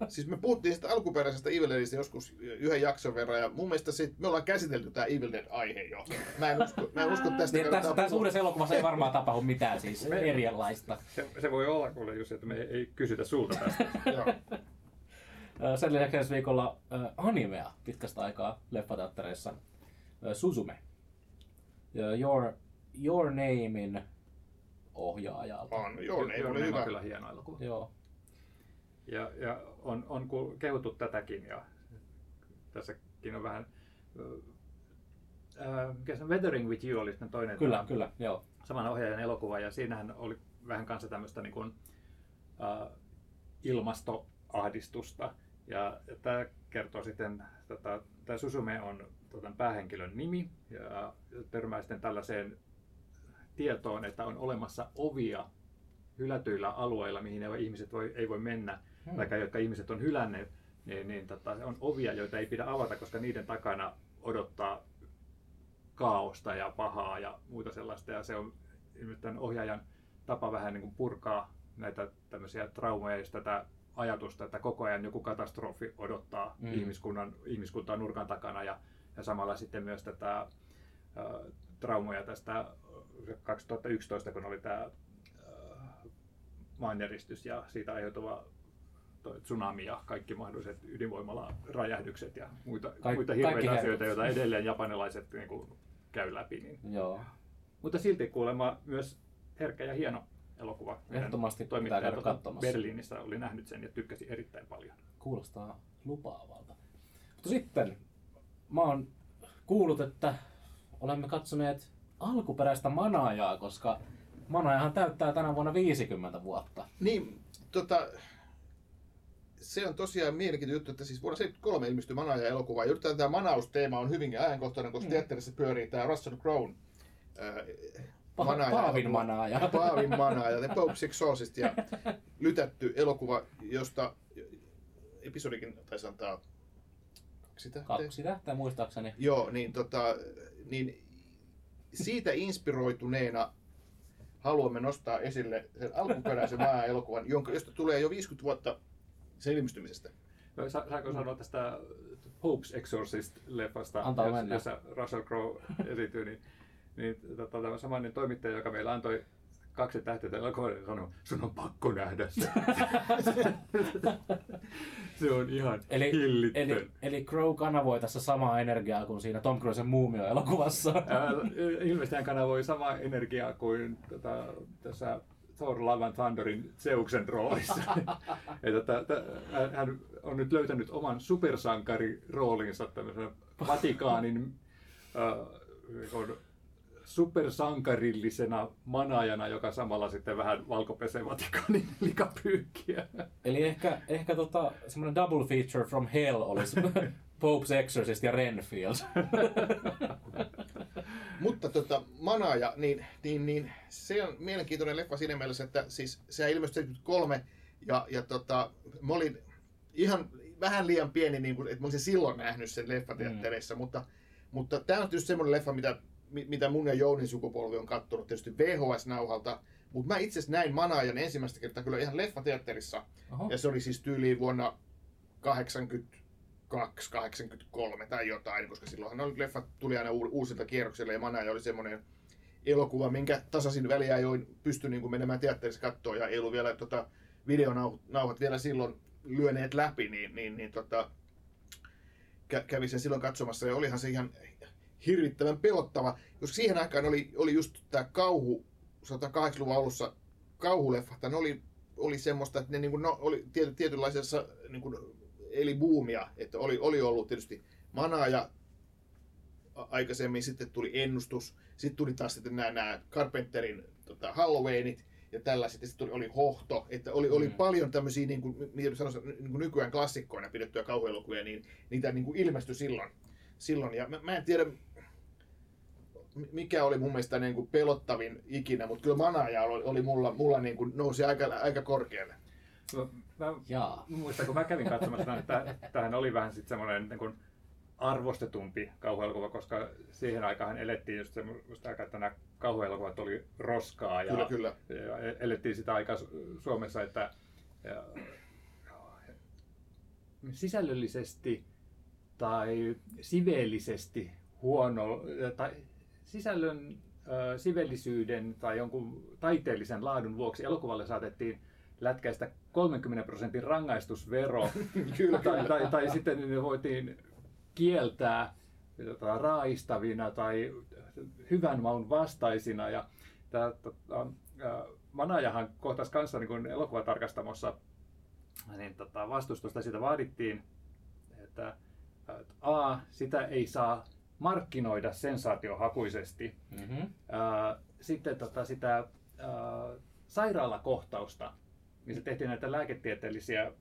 Siis me puhuttiin sitä alkuperäisestä Evil Deadistä joskus yhden jakson verran, ja mun mielestä me ollaan käsitelty tämä Evil Dead-aihe jo. Mä en usko tästä. Niin, tässä uudessa elokuvassa ei varmaan tapahdu mitään siis erilaista. Se voi olla, kuule Jussi, että me ei kysytä sulta tästä. Sen lisäksi ensi viikolla animea pitkästä aikaa leffateattereissa. Suzume. Your Namein ohjaajalta. Your Name oli hyvä. Kyllä hieno elokuva. Joo. Ja on kehuttu tätäkin. Ja tässäkin on vähän... Weathering with You oli toinen. Kyllä, joo. Saman ohjaajan elokuva. Ja siinähän oli vähän kanssa tämmöistä niin kuin, ilmastoahdistusta. Ja tämä kertoo sitten, tämä Susume on päähenkilön nimi ja törmää sitten tällaiseen tietoon, että on olemassa ovia hylätyillä alueilla, mihin ihmiset ei voi mennä, tai jotka ihmiset on hylänneet, on ovia, joita ei pidä avata, koska niiden takana odottaa kaaosta ja pahaa ja muuta sellaista. Ja se on tämän ohjaajan tapa vähän niin kuin purkaa näitä tämmöisiä traumeja, jos tätä ajatusta, että koko ajan joku katastrofi odottaa ihmiskuntaa nurkan takana ja samalla sitten myös tätä traumoja tästä 2011, kun oli tämä maanjäristys ja siitä aiheutuva tsunami ja kaikki mahdolliset ydinvoimalaräjähdykset ja muita hirveitä asioita, joita edelleen japanilaiset niin kuin, käy läpi. Niin. Joo. Mutta silti kuulemma myös herkkä ja hieno elokuva. Ehdottomasti pitää käydä katsomassa. Berliinissä oli nähnyt sen ja tykkäsi erittäin paljon. Kuulostaa lupaavalta. Mutta sitten mä oon kuullut, että olemme katsoneet alkuperäistä Manaajaa, koska Manaajahan täyttää tänä vuonna 50 vuotta. Niin, se on tosiaan mielenkiintoinen juttu, että siis vuonna 1973 ilmestyi Manaaja-elokuva. Ja tämä Manaus-teema on hyvinkin ajankohtainen, koska teatterissa pyörii tämä Russell Crowe. Paavin manaaja, The Pope's Exorcist ja lytätty elokuva, josta episodikin taisi antaa 2 tähteä. 2 tähteä muistaakseni. Joo, niin siitä inspiroituneena haluamme nostaa esille sen alkuperäisen Manaaja-elokuvan, josta tulee jo 50 vuotta sen ilmestymisestä. Saanko sanoa tästä Pope's Exorcist-leffasta, jossa Russell Crowe esityy, niin tämä samainen toimittaja, joka meillä antoi 2 tähteä elokuvalle, sanoi, sun on pakko nähdä se. Se on ihan hillitön. Eli Crowe kanavoi tässä samaa energiaa kuin siinä Tom Cruisen Muumio-elokuvassa. Ilmeisesti hän kanavoi samaa energiaa kuin tässä Thor Love and Thunderin Zeuksen roolissa. Hän on nyt löytänyt oman supersankariroolinsa tämmöisenä Vatikaanin supersankarillisena manaajana, joka samalla sitten vähän valkopesee Vatikanin likapyykkiä. Eli ehkä semmoinen double feature from hell olisi Pope's Exorcist ja Renfield. Mutta Manaaja, niin se on mielenkiintoinen leffa siinä mielessä, että siis se ilmestyi 1973 ja mä olin ihan vähän liian pieni, niin kuin, että mä olisin silloin nähnyt sen leffateatterissa, mutta tämä on tietysti semmoinen leffa, mitä mun ja Jounin sukupolvi on katsonut tietysti VHS-nauhalta, mutta mä itse näin Manaajan ensimmäistä kertaa kyllä ihan leffateatterissa. Oho. Ja se oli siis tyyliin vuonna 82-83 tai jotain, koska silloinhan oli leffat tuli aina uusilta kierrokselle ja Manaja oli semmoinen elokuva, minkä tasaisin väliä ajoin pystyi niin kuin menemään teatterissa katsoa ja ei ollut vielä videonauhat vielä silloin lyöneet läpi, niin kävi sen silloin katsomassa ja olihan se ihan hirvittävän pelottava, jos siihen aikaan oli just tämä kauhu 180-luvun alussa kauhuleffat, ne oli semmoista, että ne niin kuin, oli tietynlaisessa niin kuin, eli buumia, että oli ollut tietysti Manaa ja aikaisemmin sitten tuli Ennustus, sitten tuli taas sitten nämä Carpenterin Halloweenit ja tällaiset, ja sitten oli Hohto, että oli paljon tämmöisiä, niin kuin sanoisin, niin kuin nykyään klassikkoina pidettyjä kauhuelokuvia, niin niitä niin kuin ilmestyi silloin. Ja mä en tiedä, mikä oli mun mielestä niin kuin pelottavin ikinä, mutta kyllä Manaja oli mulla niin kuin nousi aika korkealle. Muistan, kun mä kävin katsomassa, että tämähän oli vähän sitten semmoinen niin kuin arvostetumpi kauhuelokuva, koska siihen aikaan elettiin just semmoista aikaa, että nämä kauhuelokuvat oli roskaa ja, kyllä. Ja elettiin sitä aikaa Suomessa, että sisällöllisesti tai siveellisesti huono tai sisällön siveellisyyden tai jonkun taiteellisen laadun vuoksi elokuvalle saatettiin lätkäistä 30% rangaistusvero tai sitten ne voitiin kieltää raaistavina tai hyvän maun vastaisina. Ja Manajahan kohtasi kanssa niin elokuvatarkastamossa niin vastustusta, sitä vaadittiin, että a, sitä ei saa markkinoida sensaatiohakuisesti, sitten sitä sairaalakohtausta, missä tehtiin näitä lääketieteellisiä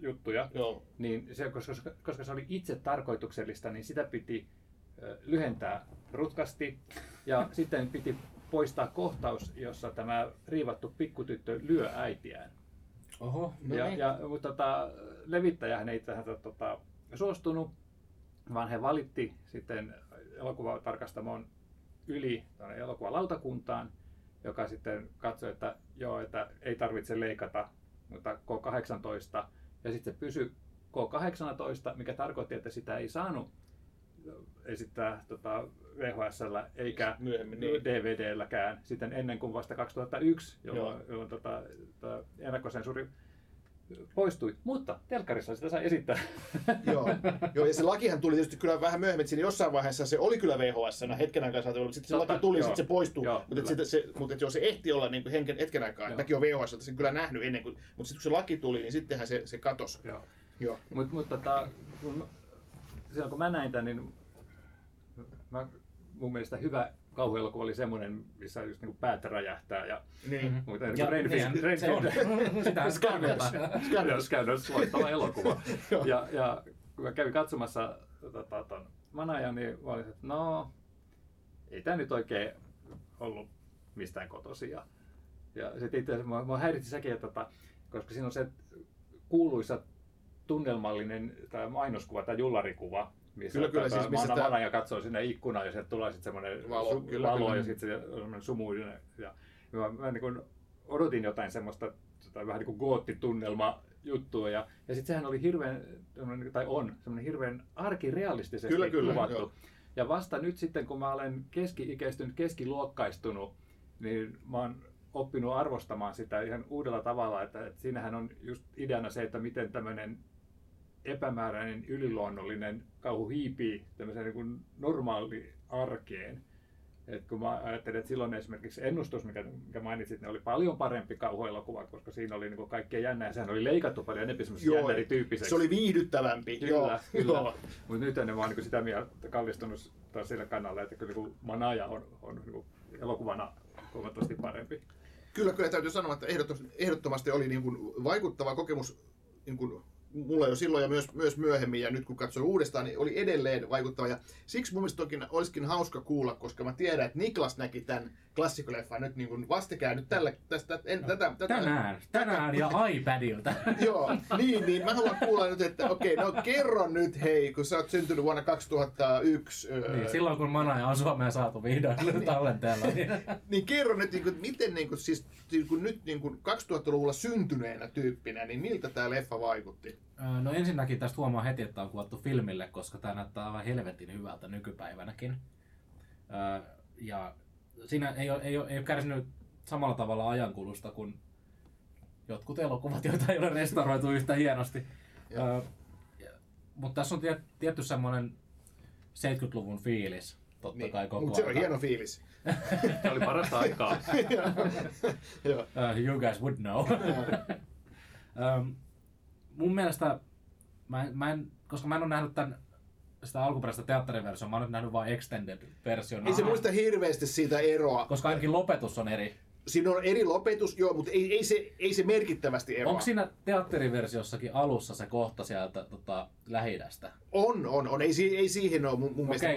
juttuja, niin se, koska se oli itse tarkoituksellista, niin sitä piti lyhentää rutkasti ja sitten piti poistaa kohtaus, jossa tämä riivattu pikkutyttö lyö äitiään. Oho, mutta levittäjähän ei tähän suostunut, vaan he valitti sitten elokuvatarkastamon yli elokuvalautakuntaan, joka sitten katsoi, että joo, että ei tarvitse leikata K-18, ja sitten se pysyi K-18, mikä tarkoitti, että sitä ei saanut esittää VHS:llä eikä DVD:lläkään sitten ennen kuin vasta 2001, jolloin ennakkosensuuri poistui, mutta telkkarissa sitä sai esittää. Joo, ja se lakihan tuli tietysti kyllä vähän myöhemmin, siinä jossain vaiheessa se oli kyllä VHS-nä hetken aikaa saatavilla, mutta sitten se laki tuli, sitten se poistui, mutta jos se ehti olla niin hetken aikaa, mäkin olen VHS-ta sen kyllä nähnyt ennen, kuin, mutta sitten kun se laki tuli, niin sittenhän se katosi. Joo. Mutta silloin kun mä näin tämän, niin mun mielestä hyvä kauhuelokuva oli semmoinen, missä just niinku päät räjähtää ja muuta. Renfield. Scanners, loistava elokuva. Ja kun mä kävin katsomassa ton Manajan, niin mä olin, että no, ei tää nyt oikein ollut mistään kotoisin. Ja sitten itse asiassa mä häiritsin säkin, koska siinä on se kuuluisa tunnelmallinen tää mainoskuva, tää jullarikuva. Kyllä siis missä Manaja katsoo sinne ikkunaan ja sieltä tulee sitten semmoinen valo ja sitten semmoinen sumuinen. Ja mä niin kuin odotin jotain semmoista vähän niin kuin goottitunnelma juttua ja sitten sehän oli hirveän arkirealistisesti kuvattu. Joo. Ja vasta nyt sitten kun mä olen keski-ikäistynyt, keskiluokkaistunut, niin mä oon oppinut arvostamaan sitä ihan uudella tavalla, että siinähän on just ideana se, että miten tämmöinen epämääräinen, yliluonnollinen kauhu hiipii tämmöiseen niin kuin normaali arkeen. Et kun mä ajattelin, että silloin esimerkiksi Ennustus, mikä mainitsit, ne oli paljon parempi kauhuelokuva, koska siinä oli niin kuin kaikkea jännää. Sehän oli leikattu paljon enemmän semmoisiksi jännärityyppiseksi. Se oli viihdyttävämpi. Kyllä. Mutta nyt en ole niin sitä mieltä kallistunut taas sillä kannalla, että kyllä niin Manaja on niin kuin elokuvana huomattavasti parempi. Kyllä täytyy sanoa, että ehdottomasti oli niin kuin vaikuttava kokemus niin kuin mulla jo silloin ja myös myöhemmin, ja nyt kun katsoin uudestaan, niin oli edelleen vaikuttava. Ja siksi mun mielestä toki olisikin hauska kuulla, koska mä tiedän, että Niklas näki tämän klassikkoleffan nyt niin vastikään nyt tänään ja iPadilta. Joo, niin mä haluan kuulla nyt, että okei, kerro nyt hei, kun sä oot syntynyt vuonna 2001. Niin, silloin kun Manaja on Suomeen saatu vihdoin tallenteella. Niin kerro nyt, miten nyt 2000-luvulla syntyneenä tyyppinä, niin miltä tää leffa vaikutti? No ensinnäkin tästä huomaa heti, että on kuvattu filmille, koska tämä näyttää aivan helvetin hyvältä nykypäivänäkin. Ja siinä ei ole kärsinyt samalla tavalla ajankulusta kuin jotkut elokuvat, joita ei ole restauroitu yhtä hienosti. Mutta tässä on tietty semmoinen 70-luvun fiilis. Totta niin, kai koko ajan. Se on hieno fiilis. Se oli parasta aikaa. You guys would know. Mun mielestä, koska mä en ole nähnyt tämän, sitä alkuperäistä teatteriversiota, mä oon nyt nähnyt vain extended-version. Ei se muista hirveästi siitä eroa. Koska ainakin lopetus on eri. Siinä on eri lopetus, joo, mutta ei se merkittävästi eroa. Onko siinä teatteriversiossakin alussa se kohta sieltä Lähi-idästä? On. Ei siihen ole mun mielestä.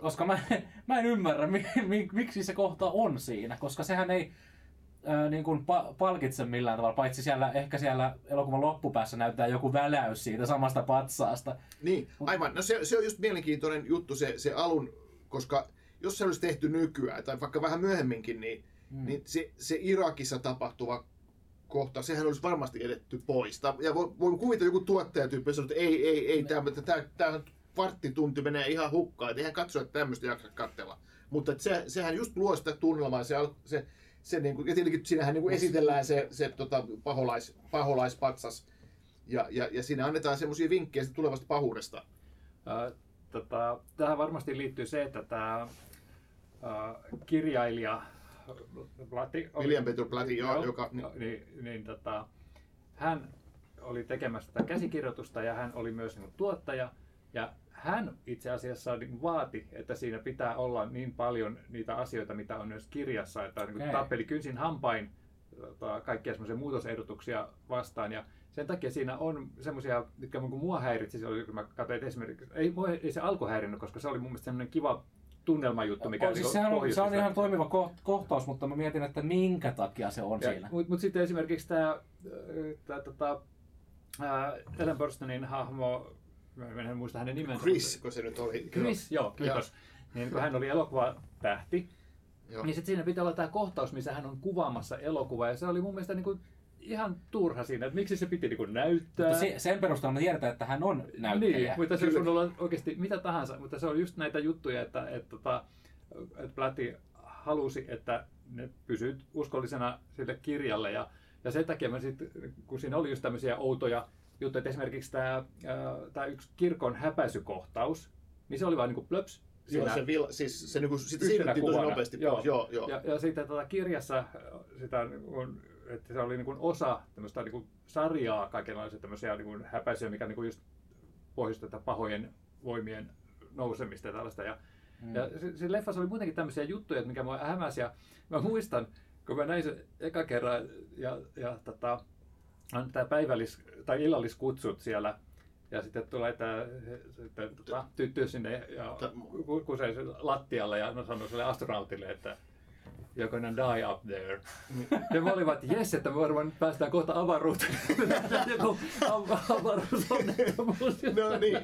Koska mä en ymmärrä, miksi se kohta on siinä, koska sehän ei niin kuin palkitse millään tavalla, paitsi siellä elokuvan loppupäässä näyttää joku väläys siitä samasta patsaasta. Niin, aivan. No se on just mielenkiintoinen juttu se alun, koska jos se olisi tehty nykyään tai vaikka vähän myöhemminkin, niin se Irakissa tapahtuva kohta, sehän olisi varmasti edetty pois. Ja voin kuvitella joku tuottajatyyppi, että ei, tämä kvarttitunti menee ihan hukkaan, eihän katsoa, että tämmöistä jaksa katsella. Mutta sehän just luo sitä tunnelmaa, se niinku, ja tietenkin siinähän niinku esitellään se paholaispatsas ja siinä annetaan semmoisia vinkkejä tulevasta pahuudesta. Tähän varmasti liittyy se, että tämä kirjailija William Peter Blatty, joka hän oli tekemässä tätä käsikirjoitusta ja hän oli myös tuottaja ja hän itse asiassa vaati, että siinä pitää olla niin paljon niitä asioita, mitä on myös kirjassa, että tappeli kynsin hampain kaikkia semmoisia muutosehdotuksia vastaan. Ja sen takia siinä on semmoisia, mitkä mua häiritsi, se oli, kun mä katsoin esimerkiksi, ei se alku häirinnyt, koska se oli mun mielestä semmoinen kiva tunnelmajuttu, mikä siis se on ihan toimiva kohtaus, mutta mä mietin, että minkä takia se on siinä. Mutta sitten esimerkiksi tämä Ellen Burstynin hahmo, en muista hänen nimensä. Chris, kun se nyt oli. Chris, joo, kiitos. Niin, kun hän oli elokuvatähti, niin sitten siinä pitää olla tämä kohtaus, missä hän on kuvaamassa elokuvaa, ja se oli mun mielestä niinku ihan turha siinä, että miksi se piti niinku näyttää. Mutta sen perusteella me tiedetään, että hän on näyttäjä. Niin, mutta se on olla oikeasti mitä tahansa, mutta se on just näitä juttuja, että Blatty halusi, että ne pysyvät uskollisena sille kirjalle, ja sen takia mä sitten, kun siinä oli just tämmöisiä outoja juttu, että esimerkiksi tämä yksi kirkon häpäisykohtaus, niin se oli vain niinku plöps. Joo, se niinku siirryttiin tosi nopeasti pois. Joo. Ja sitten kirjassa, että se oli niinku osa tämmöistä niinku sarjaa, kaikenlaisia tämmöisiä niinku häpäisyjä, mikä niinku just pohjustaa tätä pahojen voimien nousemista ja tällaista. Ja se leffassa oli muutenkin tämmöisiä juttuja, mikä mua hämäsi. Ja mä muistan, kun mä näin sen eka kerran ja antaa päivällis tai illalliskutsut siellä ja sitten tulee tämä tyttö sinne ja kusee lattialle ja no sanoo sille astronautille, että you're gonna die up there. Ja me olivat, jes, että me varmaan päästään kohta avaruuteen. Joku avaruusonnettomuus. No niin.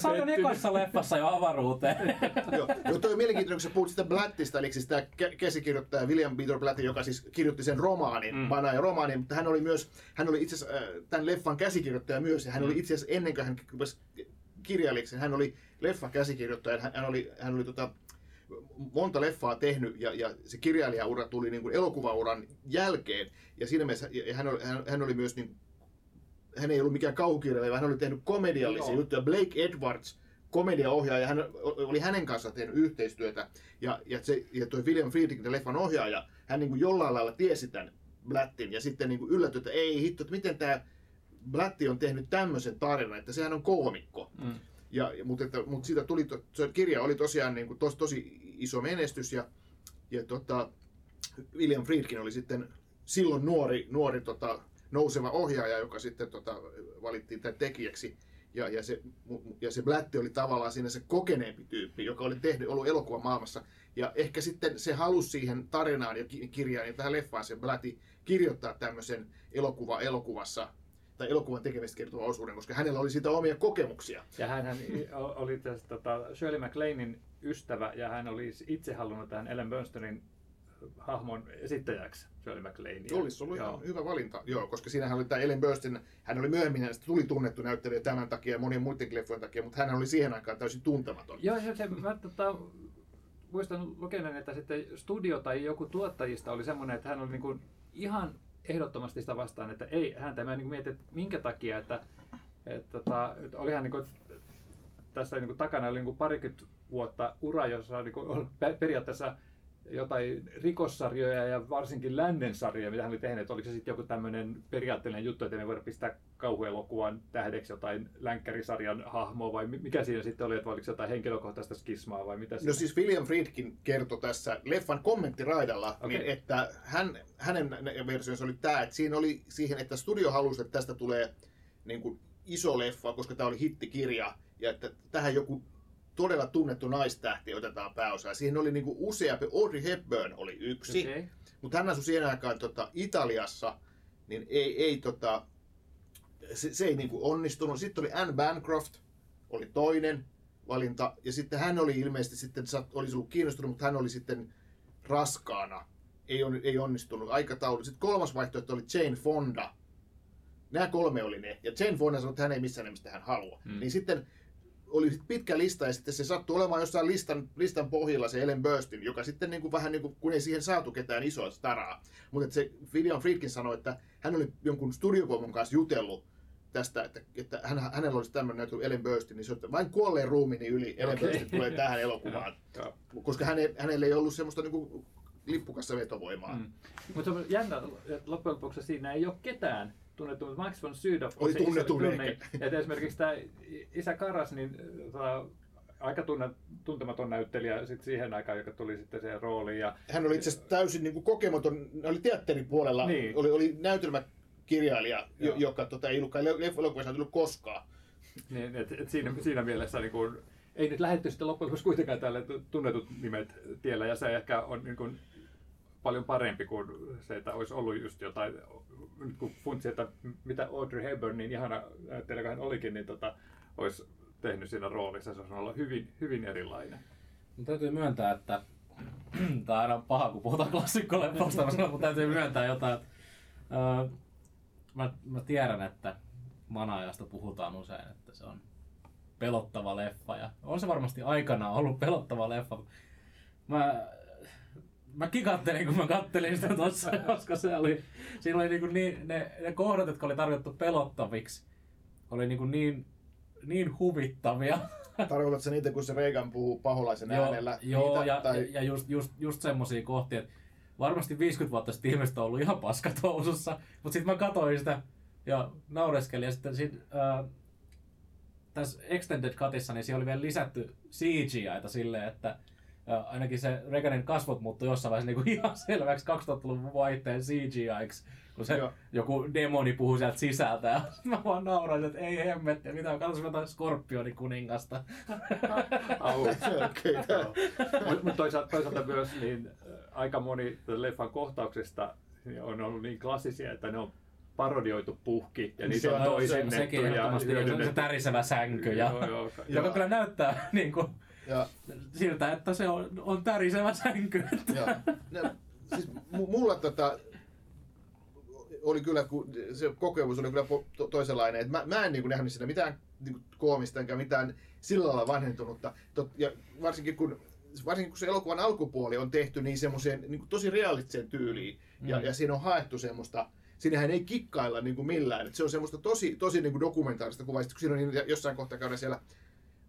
Sain ekassa leffassa jo avaruuteen. Joo, toi on mielenkiintoinen, kun sä puhut sitä Blattysta, eli siis tämä käsikirjoittaja William Peter Blatty, joka siis kirjoitti sen romaanin, vanha ja romaanin, mutta hän oli myös, hän oli itse asiassa tämän leffan käsikirjoittaja myös, ja hän oli itse asiassa ennen kuin hän rupesi kirjailijaksi, hän oli leffan käsikirjoittaja, hän oli monta leffaa tehnyt ja se kirjailijaura tuli niin kuin elokuvauran jälkeen ja siinä mielessä hän oli myös niin, hän ei ollut mikään kauhukirjailija, hän oli tehnyt komediallisia juttuja. Blake Edwards, komediaohjaaja, hän oli hänen kanssaan tehnyt yhteistyötä ja tuo William Friedkin, tämän leffan ohjaaja, hän niin kuin jollain lailla tiesi tämän Blattyn ja sitten niin kuin yllätyi, että ei hitto, että miten tämä Blatty on tehnyt tämmöisen tarinan, että sehän on koomikko. Mm. Mutta siitä tuli, se kirja oli tosiaan niin kuin tosi iso menestys ja William Friedkin oli sitten silloin nuori nouseva ohjaaja, joka sitten valittiin tämän tekijäksi ja se Blatty oli tavallaan siinä se kokeneempi tyyppi, joka oli ollut elokuvamaailmassa ja ehkä sitten se halusi siihen tarinaan ja kirjaan ja tähän leffaan se Blatty kirjoittaa tämmöisen elokuva elokuvassa tai elokuvan tekemistä kertova osuuden, koska hänellä oli siitä omia kokemuksia. Ja hän oli Shirley MacLainin ystävä ja hän oli itse halunnut tähän Ellen Burstynin hahmon esittäjäksi Shirley MacLainein. Olisi ollut ihan hyvä valinta, joo, koska siinähän oli tämä Ellen Burstyn, hän oli myöhemmin, hänestä tuli tunnettu näyttelijä tämän takia ja monien muidenkin leffojen takia, mutta hän oli siihen aikaan täysin tuntematon. Joo, se mä muistan lukeneen, että sitten studio tai joku tuottajista oli semmoinen, että hän oli niin kuin ihan ehdottomasti sitä vastaan, että ei häntä. Mä niin kuin mietin, että minkä takia, että olihan niin kuin, tässä niin kuin takana oli niin kuin parikymmentä vuotta ura, jossa niin kuin oli periaatteessa jotain rikossarjoja ja varsinkin lännen sarjoja, mitä hän oli tehnyt. Oliko se sitten joku tämmöinen periaatteellinen juttu, että me voidaan pistää kauhuelokuvan tähdeksi jotain länkkärisarjan hahmoa vai mikä siinä sitten oli, että oliko se jotain henkilökohtaista skismaa vai mitä? No siinä? Siis William Friedkin kertoi tässä leffan kommenttiraidalla, okay, niin että hänen versionsa oli tämä, että siinä oli siihen, että studio halusi, että tästä tulee niin kuin iso leffa, koska tämä oli hittikirja ja että tähän joku todella tunnettu naistähti otetaan pääosaa. Siihen oli niinku useampi, Audrey Hepburn oli yksi, okay, mutta hän asui siihen aikaan Italiassa, niin se ei niinku onnistunut. Sitten oli Anne Bancroft, oli toinen valinta, ja sitten hän oli ilmeisesti, sitten olisi ollut kiinnostunut, mutta hän oli sitten raskaana, ei onnistunut aikataulu. Sitten kolmas vaihtoehto oli Jane Fonda. Nämä kolme oli ne, ja Jane Fonda sanoi, että hän ei missään nimessä hän halua. Hmm. Niin sitten oli pitkä lista ja sitten se sattui olemaan jossain listan pohjilla se Ellen Burstyn, joka sitten niin kuin vähän niin kuin, kun ei siihen saatu ketään isoa staraa. Mutta se William Friedkin sanoi, että hän oli jonkun studiovoiman kanssa jutellut tästä, että hänellä olisi tämmöinen Ellen Burstyn, niin se oli vain kuolleen ruumiini yli Ellen Burstyn tulee tähän elokuvaan, koska hänellä ei ollut semmoista niin kuin lippukassa vetovoimaa. Mm. Mutta jännä, että loppujen lopuksi siinä ei ole ketään tunnettu, mutta Max von Sydow oli tunnettu. Että esimerkiksi tämä isä Karas, niin aika tuntematon näyttelijä sit siihen aikaan, joka tuli sitten siihen rooliin. Ja hän oli itse asiassa täysin niin kuin kokematon, oli teatteripuolella, niin oli näytelmäkirjailija, joka ei ollutkaan elokuvissa tullut koskaan. Niin, et siinä mielessä niin kuin, ei nyt lähdetty sitten loppujen lopuksi kuitenkaan tälle tunnetut nimet tiellä, ja se ehkä on niin kuin paljon parempi kuin se, että olisi ollut just jotain, kun funtsi, että mitä Audrey Hepburn, niin ihana näyttelijä hän olikin, niin olisi tehnyt siinä roolissa, se olisi ollut hyvin, hyvin erilainen. No, täytyy myöntää, että tämä on aina paha, kun puhutaan klassikkoleffoista, mutta täytyy myöntää jotain, että mä tiedän, että Manaajasta puhutaan usein, että se on pelottava leffa, ja on se varmasti aikanaan ollut pelottava leffa. Mä kikattelin, kun mä kattelin sitä tuossa, koska se oli, siinä oli niin, ne kohdat, jotka oli tarjottu pelottaviksi, oli niin huvittavia. Tarkoitatko sä niitä, kun se Reagan puhuu paholaisen äänellä? Joo, ja just semmosia kohtia, että varmasti 50 vuotta sitten ihmiset on ollut ihan paskat housussa, mutta sitten mä katsoin sitä ja naureskelin, ja sitten tässä Extended Cutissa niin siellä oli vielä lisätty CGI:tä silleen, että ainakin se Reaganin kasvot muuttui jossain vaiheessa niin kuin ihan selväksi 2000-luvun vaihteen CGI-iksi, kun se joku demoni puhui sieltä sisältä. Ja mä vaan naurasin, että ei hemmettiä, mitä katsotaan jotain Skorpionin kuningasta. Mutta toisaalta myös niin, aika moni leffan kohtauksista on ollut niin klassisia, että ne on parodioitu puhki ja niitä on toisennettu. Sekin ehdottomasti se tärisevä sänky, joka kyllä näyttää niin kuin siltä, että se on tärisevä sänky. No, siis mulla oli kyllä, se kokemus oli kyllä toisenlainen, että mä en nähnyt siinä mitään koomista enkä mitään sillä lailla vanhentunutta. Ja varsinkin kun se elokuvan alkupuoli on tehty niin semmoiseen niin tosi realistiseen tyyliin ja siinä on haettu semmoista. Siinähän ei kikkailla niin kuin millään. Et se on semmoista tosi niin kuin dokumentaarista kuvaista, kun siinä on jossain kohtaa käydä siellä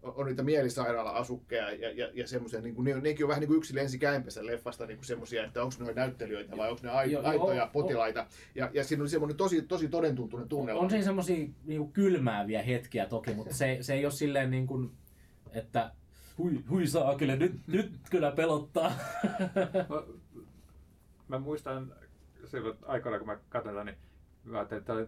on niitä mielisairaala-asukkeja ja semmoisia, niin nekin on vähän niin kuin yksi lensi kämpässä leffasta niin kuin semmoisia, että onko ne näyttelijöitä vai onko ne aitoja potilaita. Ja siinä oli semmoinen tosi todentuntuinen tunnelma. On siinä semmoisia niin kylmääviä hetkiä toki, mutta se ei ole silleen niin kuin, että hui saa kyllä, nyt kyllä pelottaa. Mä muistan silloin aikoina, kun mä katsoin, niin mä ajattelin, että oli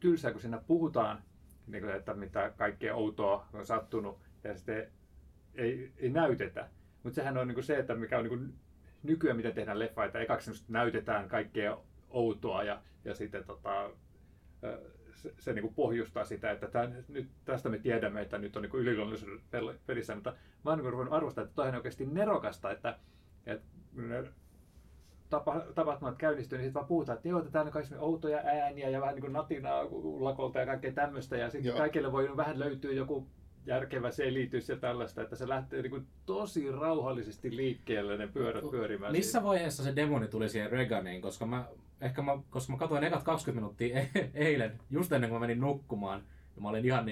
tylsää, kun siinä puhutaan, niin kuin, että mitä kaikkea outoa on sattunut ja sitten ei näytetä. Mutta sehän on niin kuin se, että mikä on niin kuin nykyään, miten tehdään leffa, että ekaksi näytetään kaikkea outoa ja sitten se niin kuin pohjustaa sitä, että nyt tästä me tiedämme, että nyt on niin kuin yliluonnollisuus pelissä. Mutta mä oon niin kuin ruvennut arvostaa, että toihan on oikeasti nerokasta, että tapahtumat käynnistyy, niin sitten vaan puhutaan, että joo, täällä on kaikki outoja ääniä ja vähän niin kuin natinaa lakolta ja kaikkea tämmöistä. Ja sitten kaikille voi vähän löytyä joku järkevä selitys ja tällaista, että se lähtee niin kuin tosi rauhallisesti liikkeelle ne pyörät pyörimään. Missä vaiheessa se demoni tuli siihen Reganiin, koska mä katsoin ekat 20 minuuttia eilen, just ennen kuin mä menin nukkumaan, ja mä olin ihan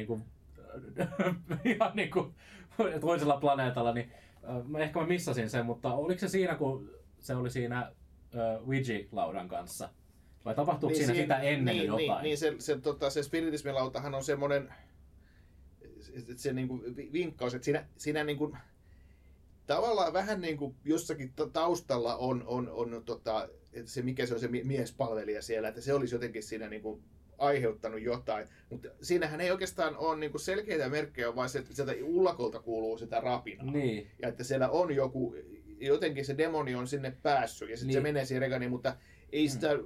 niin kuin toisella planeetalla, niin ehkä mä missasin sen, mutta oliko se siinä, kun se oli siinä Ouija-laudan kanssa? Vai tapahtuuko niin siinä sitä ennen jotain? Niin se spiritismilautahan on semmoinen se niin kuin vinkkaus, että siinä niin kuin, tavallaan vähän niin kuin jossakin taustalla on että se mikä se on se miespalvelija siellä, että se olisi jotenkin siinä niin kuin aiheuttanut jotain, mutta siinähän ei oikeastaan ole niin kuin selkeitä merkkejä, vaan se, että sieltä ullakolta kuuluu sitä rapinaa. Niin. Ja että siellä on joku, jotenkin se demoni on sinne päässyt ja sitten niin. Se menee siihen Reganiin, mutta ei sitä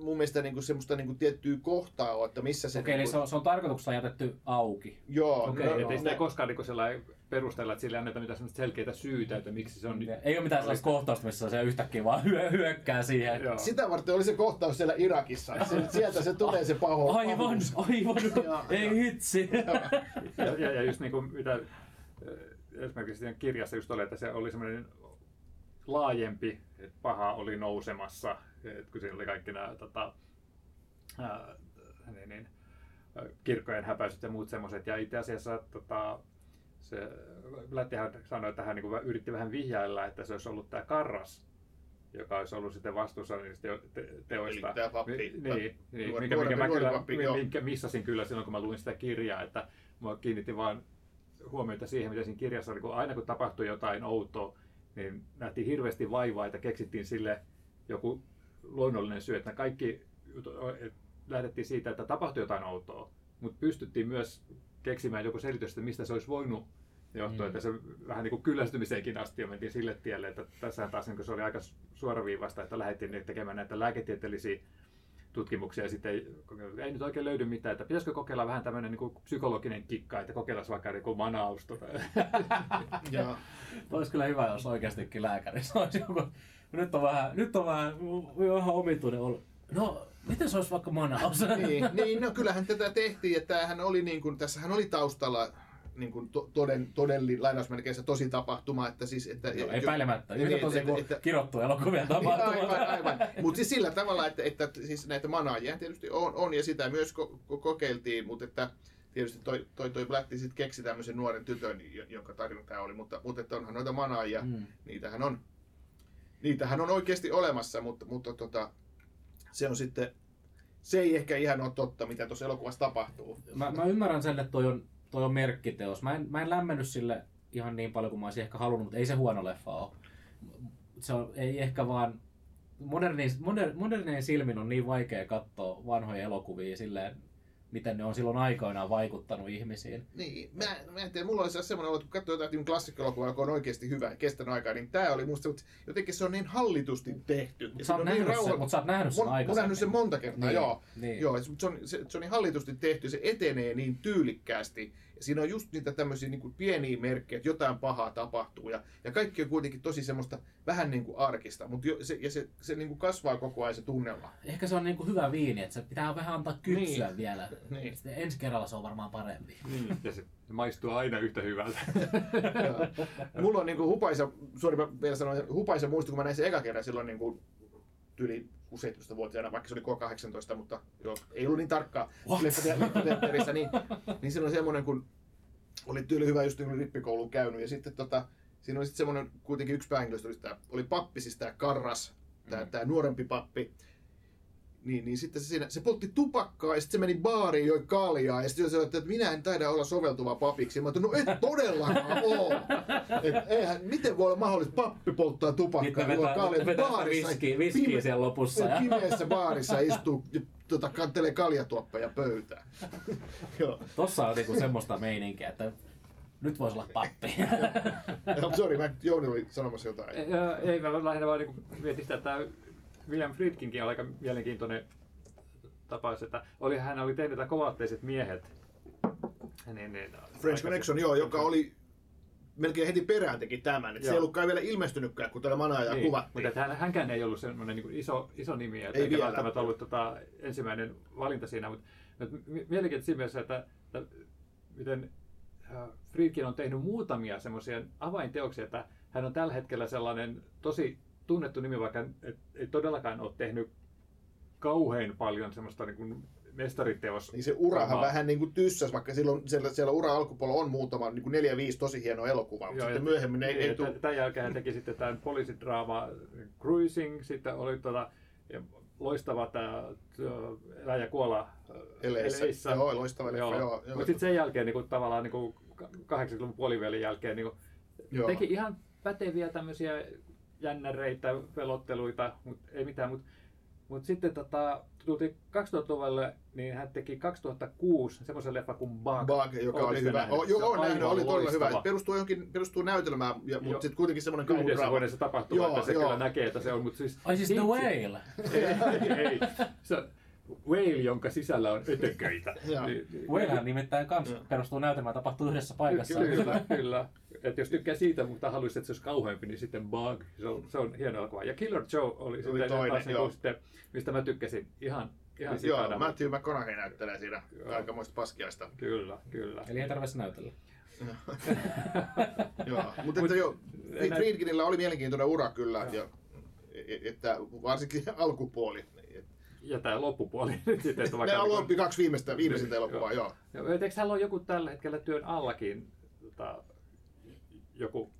mun mielestä niin kuin semmoista niin kuin tiettyä kohtaa ole, että missä se... Okei, niin kuin... se on tarkoituksella jätetty auki. Joo. Okay. No, ei sitä koskaan niin sellainen perustella, että sille ei anneta mitään selkeitä syytä, että miksi se on... Ei ole mitään sellaista kohtausta, missä se yhtäkkiä vaan hyökkää siihen. Joo. Sitä varten oli se kohtaus siellä Irakissa. Sieltä se tulee se paho. Aivan, ei hitsi. ja just niin kuin mitä esimerkiksi kirjassa just oli, että se oli semmoinen laajempi, että paha oli nousemassa, että kun siinä oli kaikki nämä kirkkojen häpäisyt ja muut semmoiset. Ja itse asiassa se Lättihän sanoi, että hän niin kuin yritti vähän vihjailla, että se olisi ollut tämä Karras, joka olisi ollut sitten vastuussa niistä teoista. Eli tämä pappi. Minkä missasin kyllä silloin, kun mä luin sitä kirjaa, että mä kiinnitin vaan huomiota siihen, mitä siinä kirjassa oli, kun aina kun tapahtui jotain outoa, niin nähtiin hirveästi vaivaa, että keksittiin sille joku luonnollinen syy, että kaikki lähdettiin siitä, että tapahtui jotain outoa, mutta pystyttiin myös keksimään joku selitys, että mistä se olisi voinut johtua, että se vähän niin kuin kyllästymiseenkin asti ja mentiin sille tielle, että tässä taas niin se oli aika suoraviivasta, että lähdettiin tekemään näitä lääketieteellisiä tutkimuksia ja sitten ei nyt oikein löydy mitään, että pitäisikö kokeilla vähän tämmöinen niin kuin psykologinen kikka, että kokeillaan vaikka niin kuin manausta. Joo. Olisi kyllä hyvä, jos oikeastikin lääkärissä olisi joku. Nyt on vähän omituinen ollut. No, miten se olisi vaikka manaus? No kyllähän tätä tehtiin, että tämähän oli niin kuin, tässähän oli taustalla niin kuin todellinen lainausmerkeissä tosi tapahtuma, että siis että no, epäilemättä yhtä tosi kirottua elokuvia tapahtumaa. Aivan. Mutta siis sillä tavalla, että siis näitä manaajia tietysti on ja sitä myös kokeiltiin, mutta että tietysti toi Blätti sit keksi tämmöisen nuoren tytön, jonka tarina tämä oli, mutta että onhan noita manaajia, niitähän on oikeasti olemassa, mutta se on sitten, se ei ehkä ihan ole totta, mitä tuossa elokuvassa tapahtuu. Mä ymmärrän sen, että toi on merkkiteos. Mä en lämmennyt sille ihan niin paljon kuin mä olisin ehkä halunnut, mutta ei se huono leffa ole. Se on, ei ehkä vaan... Modernein silmin on niin vaikea katsoa vanhoja elokuvia silleen, miten ne on silloin aikoinaan vaikuttanut ihmisiin. Niin, mä en tiedä, mulla olisi semmoinen olo, että kun katsoo jotain klassikkoelokuvaa, joka on oikeasti hyvä ja kestänyt aikaa, niin tämä oli musta, mutta jotenkin se on niin hallitusti tehty. Mutta sä oot nähnyt sen aikaisemmin. Mä oon nähnyt sen monta kertaa, niin, joo. Niin. Joo, se on niin hallitusti tehty, se etenee niin tyylikkäästi. Siinä on just niitä tämmöisiä niin kuin pieniä merkkejä, että jotain pahaa tapahtuu ja kaikki on kuitenkin tosi semmoista vähän niin kuin arkista, mutta se niin kuin kasvaa koko ajan se tunnelma. Ehkä se on niin kuin hyvä viini, että se pitää vähän antaa kypsyä vielä. Niin. Ensi kerralla se on varmaan parempi. Niin. Ja se maistuu aina yhtä hyvältä. Mulla on niin kuin hupaisa muisto, kun mä näin sen eka kerran silloin niin kuin yli 17-vuotiaana, vaikka se oli K-18, mutta joo, ei ollut niin tarkkaa leffateatterissa, niin siinä oli semmoinen, kun oli tyyli hyvä just niin rippikouluun käynyt, ja sitten siinä oli sitten semmoinen, kuitenkin yksi päähenkilöistä oli pappi, siis tämä Karras, tämä nuorempi pappi, niin sitten se poltti tupakkaa ja sitten se meni baariin, joi kaljaa ja sitten sanoi, että minä en taida olla soveltuva papiksi. Mä ajattelin, no et todellakaan ole. Miten voi olla mahdollista, pappi polttaa tupakkaa ja joi kaljaa baarissa. Viskiä siellä lopussa. Pimeässä baarissa istuu ja kantelee kaljatuoppeja pöytään. Tossa on niinku semmoista meininkiä, että nyt voisi olla pappi. Sori, Jouni oli sanomassa jotain. Ei, mä lähinnä vaan mietin sitä, että William Friedkinkin on aika mielenkiintoinen tapaus, että hän oli tehnyt nämä kovatteiset miehet. French Connection, joka oli melkein heti perään teki tämän. Se ei ollutkaan vielä ilmestynytkään, kun tällä manaajaa niin kuvattiin. Mutta hänkään ei ollut semmoinen niin iso nimi, että ei välttämättä ollut ensimmäinen valinta siinä. Mutta mielenkiintoisia mielessä, että miten Friedkin on tehnyt muutamia semmoisia avainteoksia, että hän on tällä hetkellä sellainen tosi tunnettu nimi, vaikka ei todellakaan ole tehnyt kauhean paljon semmoista niin kuin mestariteos. Niin se urahan vähän niin kuin tyssäs, vaikka silloin siellä ura alkupuolella on muutama niin kuin 4-5 tosi hieno elokuva, mutta sitten myöhemmin niin, ei tule. Tämän jälkeen hän teki sitten tämän poliisidraama Cruising, sitten oli loistava tämä Elä ja kuola Eleissä. Joo, loistava leffa, joo. Mutta sitten sen jälkeen niin kuin, tavallaan niin kuin 80-luvun puolivälin jälkeen niin kuin, teki ihan päteviä tämmöisiä jännäreitä, pelotteluita, mutta ei mitään. Mutta sitten tultiin 2000-luvulle, niin hän teki 2006 semmoisen leffan kuin Bug, joka oli hyvä. Oli todella hyvä. Perustuu näytelmään, mutta sitten kuitenkin semmoinen kauhudraama. Yhdessä vuodessa tapahtuu, että se kyllä näkee, että se on. Mut siis, ai siis The Whale! Ei. Se on Whale, jonka sisällä on ötököitä. Whalehan nimittäin kans perustuu näytelmään, tapahtuu yhdessä paikassa. Kyllä. Että jos tykkää siitä, mutta haluaisi, että se olisi kauheampi, niin sitten Bug, se on hieno elokuva. Ja Killer Joe oli sitten, mistä mä tykkäsin ihan sikana. Joo, Matthew McConaughey näyttelee siinä aikamoista paskiaista. Kyllä. Eli ei tarvitse näytellä. Joo, mutta jo Friedkinillä oli mielenkiintoinen ura kyllä, että varsinkin alkupuoli. Ja tämä loppupuoli nyt sitten. Ne on loppi kaksi viimeisintä elokuvaa, joo. Eikö hän ole joku tällä hetkellä työn allakin? Joku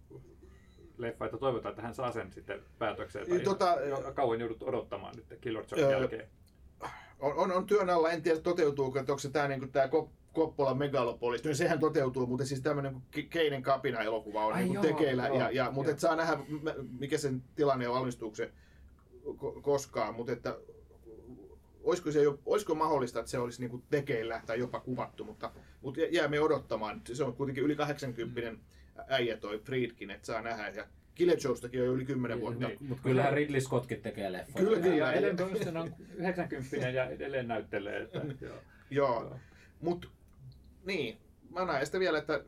leffa, että toivotaan, että hän saa sen sitten päätökseen, tai kauan joudut odottamaan nyt Killer Joe jälkeen. On työn alla, en tiedä toteutuuko, että onko se tämä niin Koppolan Megalopolis, no sehän toteutuu, mutta siis tämmöinen Keinen kapina elokuva on niin tekeillä, mutta et saa nähdä, mikä sen tilanne on, valmistuuko se koskaan, mutta että olisiko mahdollista, että se olisi niin tekeillä tai jopa kuvattu, mutta jäämme odottamaan, se on kuitenkin yli 80-vuotias äijä toi Friedkin, että saa nähdä. Ja Killer Joestakin on jo yli 10 vuotta. Niin, mutta kyllähän Ridley Scottkin tekee leffoja. Kyllä. Ja Ellen Burstyn on 90 ja edelleen näyttelee. Että, joo. Mutta niin, mä näen sitä vielä, että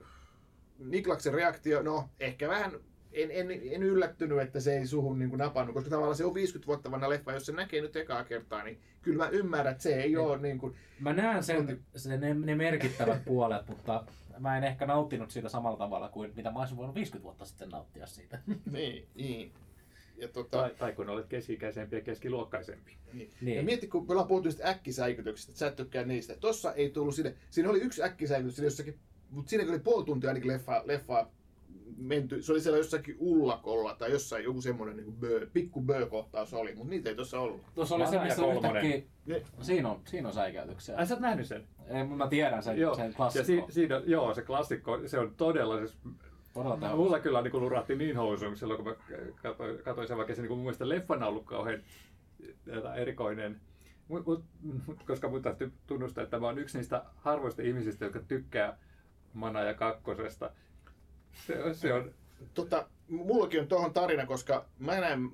Niklaksen reaktio, no ehkä vähän en yllättynyt, että se ei suhun niin napannut, koska tavallaan se on 50 vuotta vanha leffa, jos se näkee nyt ekaa kertaa, niin kyllä mä ymmärrän, että se ei ole niin kuin... Mä näen ne merkittävät puolet, mutta mä en ehkä nauttinut siitä samalla tavalla kuin mitä mä olisin voinut 50 vuotta sitten nauttia siitä. Niin. Ja tai kun olet keski-ikäisempi ja keskiluokkaisempi. Niin. Ja mieti, kun me ollaan puhuttu niistä äkkisäikytyksistä, että sä et tykkää niistä. Tossa ei tullut sinne. Siinä oli yksi äkkisäikytys jossakin, mutta siinä oli puoli tuntia ainakin leffaa menty. Se oli siellä jossakin ullakolla tai jossain joku semmoinen niin pikku bö-kohtaus oli, mutta niitä ei tuossa ollut. Tuossa oli se, missä yhtäkkiä... Siinä on säikäytyksiä. Ai sä oot nähnyt sen? Ei, mä tiedän sen klassikko. Se klassikko, se on todella... Mulla kyllä niin lurahti niin housuun silloin, kun mä katsoin sen, vaikka se niin mun mielestä leffana on ollut kauhean erikoinen. Koska mun täytyy tunnustaa, että mä oon yksi niistä harvoista ihmisistä, jotka tykkää Manaja kakkosesta. Se on. Mullakin on tuohon tarina, koska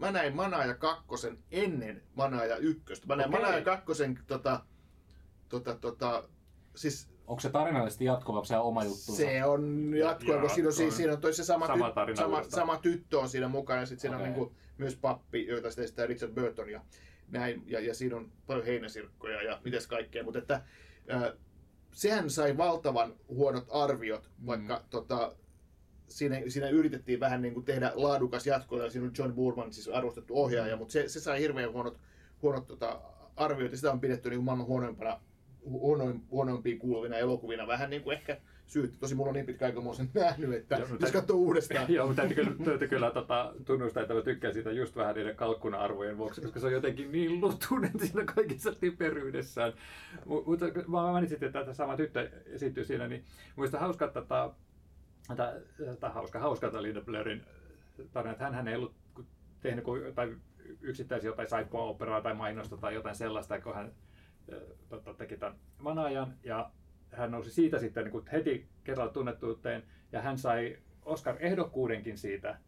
mä näin Manaaja kakkosen ennen Manaaja ykköstä. Mä näin Manaaja kakkosen siis... Onko se tarinallisesti jatkuva, onko se oma juttu? Se on jatkuva, koska siinä on toi se sama tyttö on siinä mukana ja sitten siinä on niinku myös pappi, joita sitten sitä Richard Burton ja näin. Ja siinä on paljon heinäsirkkoja ja mites kaikkea, mutta että sehän sai valtavan huonot arviot, vaikka Siinä yritettiin vähän niin kuin tehdä laadukas jatko, ja siinä on John Boorman, siis arvostettu ohjaaja, mutta se sai hirveän huonot arvioita. Sitä on pidetty niin kuin maailman huonoimpiin kuuluvina elokuvina. Vähän niin kuin ehkä syyttä. Tosi mulla on niin pitkä aika, mä oon sen nähnyt, että pitäisi katsoa uudestaan. Joo, mutta täytyy kyllä tunnustaa, että mä tykkään siitä just vähän niiden kalkkuna-arvojen vuoksi, koska se on jotenkin niin lutunen siinä kaikissa typeryydessään. Mutta mä mainitsin, että tämä sama tyttö esittyy siinä, niin muista hauskaa hauska Linda Blairin tarina, että hän ei ollut tehnyt yksittäisiä jotain saippua-operaa tai mainosta tai jotain sellaista, kun hän teki tämän Manaajan ja hän nousi siitä sitten niin heti kerralla tunnettuuteen ja hän sai Oscar-ehdokkuudenkin siitä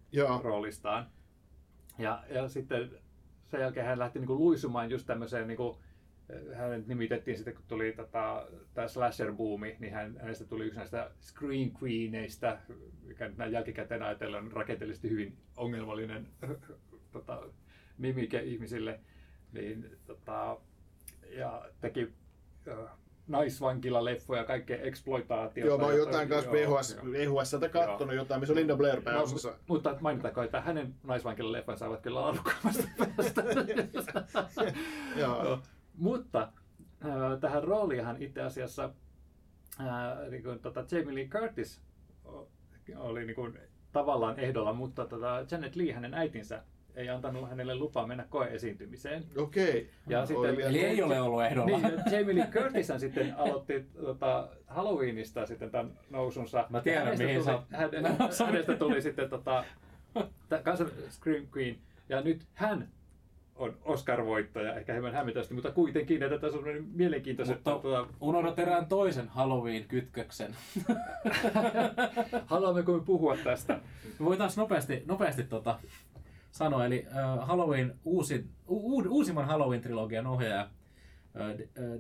roolistaan. Ja sitten sen jälkeen hän lähti niin luisumaan just tämmöiseen niin Hänet nimitettiin sitten, kun tuli tämä slasher-buumi, niin hänestä tuli yksi näistä screen queeneistä, mikä näin jälkikäteen ajatellen on rakenteellisesti hyvin ongelmallinen nimike ihmisille. Niin, ja teki naisvankila-leffoja ja kaikkea exploitaatiota. Joo, mä oon jotain kanssa VHS:ltä kattonut jotain, missä on Linda Blair pääosassa. No, mutta mainitaanko, että hänen naisvankila-leffansa ovat kyllä laadukkaammasta päästä. Joo. Mutta tähän rooliinhan itse asiassa Jamie Lee Curtis oli niin kuin tavallaan ehdolla, mutta Janet Leigh, hänen äitinsä, ei antanut hänelle lupaa mennä koeesiintymiseen. Okei. Ja sitten, eli ei ole ollut ehdolla. Niin, Jamie Lee Curtis sitten aloitti Halloweenista sitten tämän nousunsa. Mä tiedän, hänestä tuli sitten Scream Queen, ja nyt hän on Oscar-voittaja, ehkä hieman hämmentävästi, mutta kuitenkin, että tässä on mielenkiintoiset... Mutta unohdat erään toisen Halloween-kytköksen. Haluammeko me puhua tästä? Me voitaisiin nopeasti sanoa, eli Halloween, uusimman Halloween-trilogian ohjaaja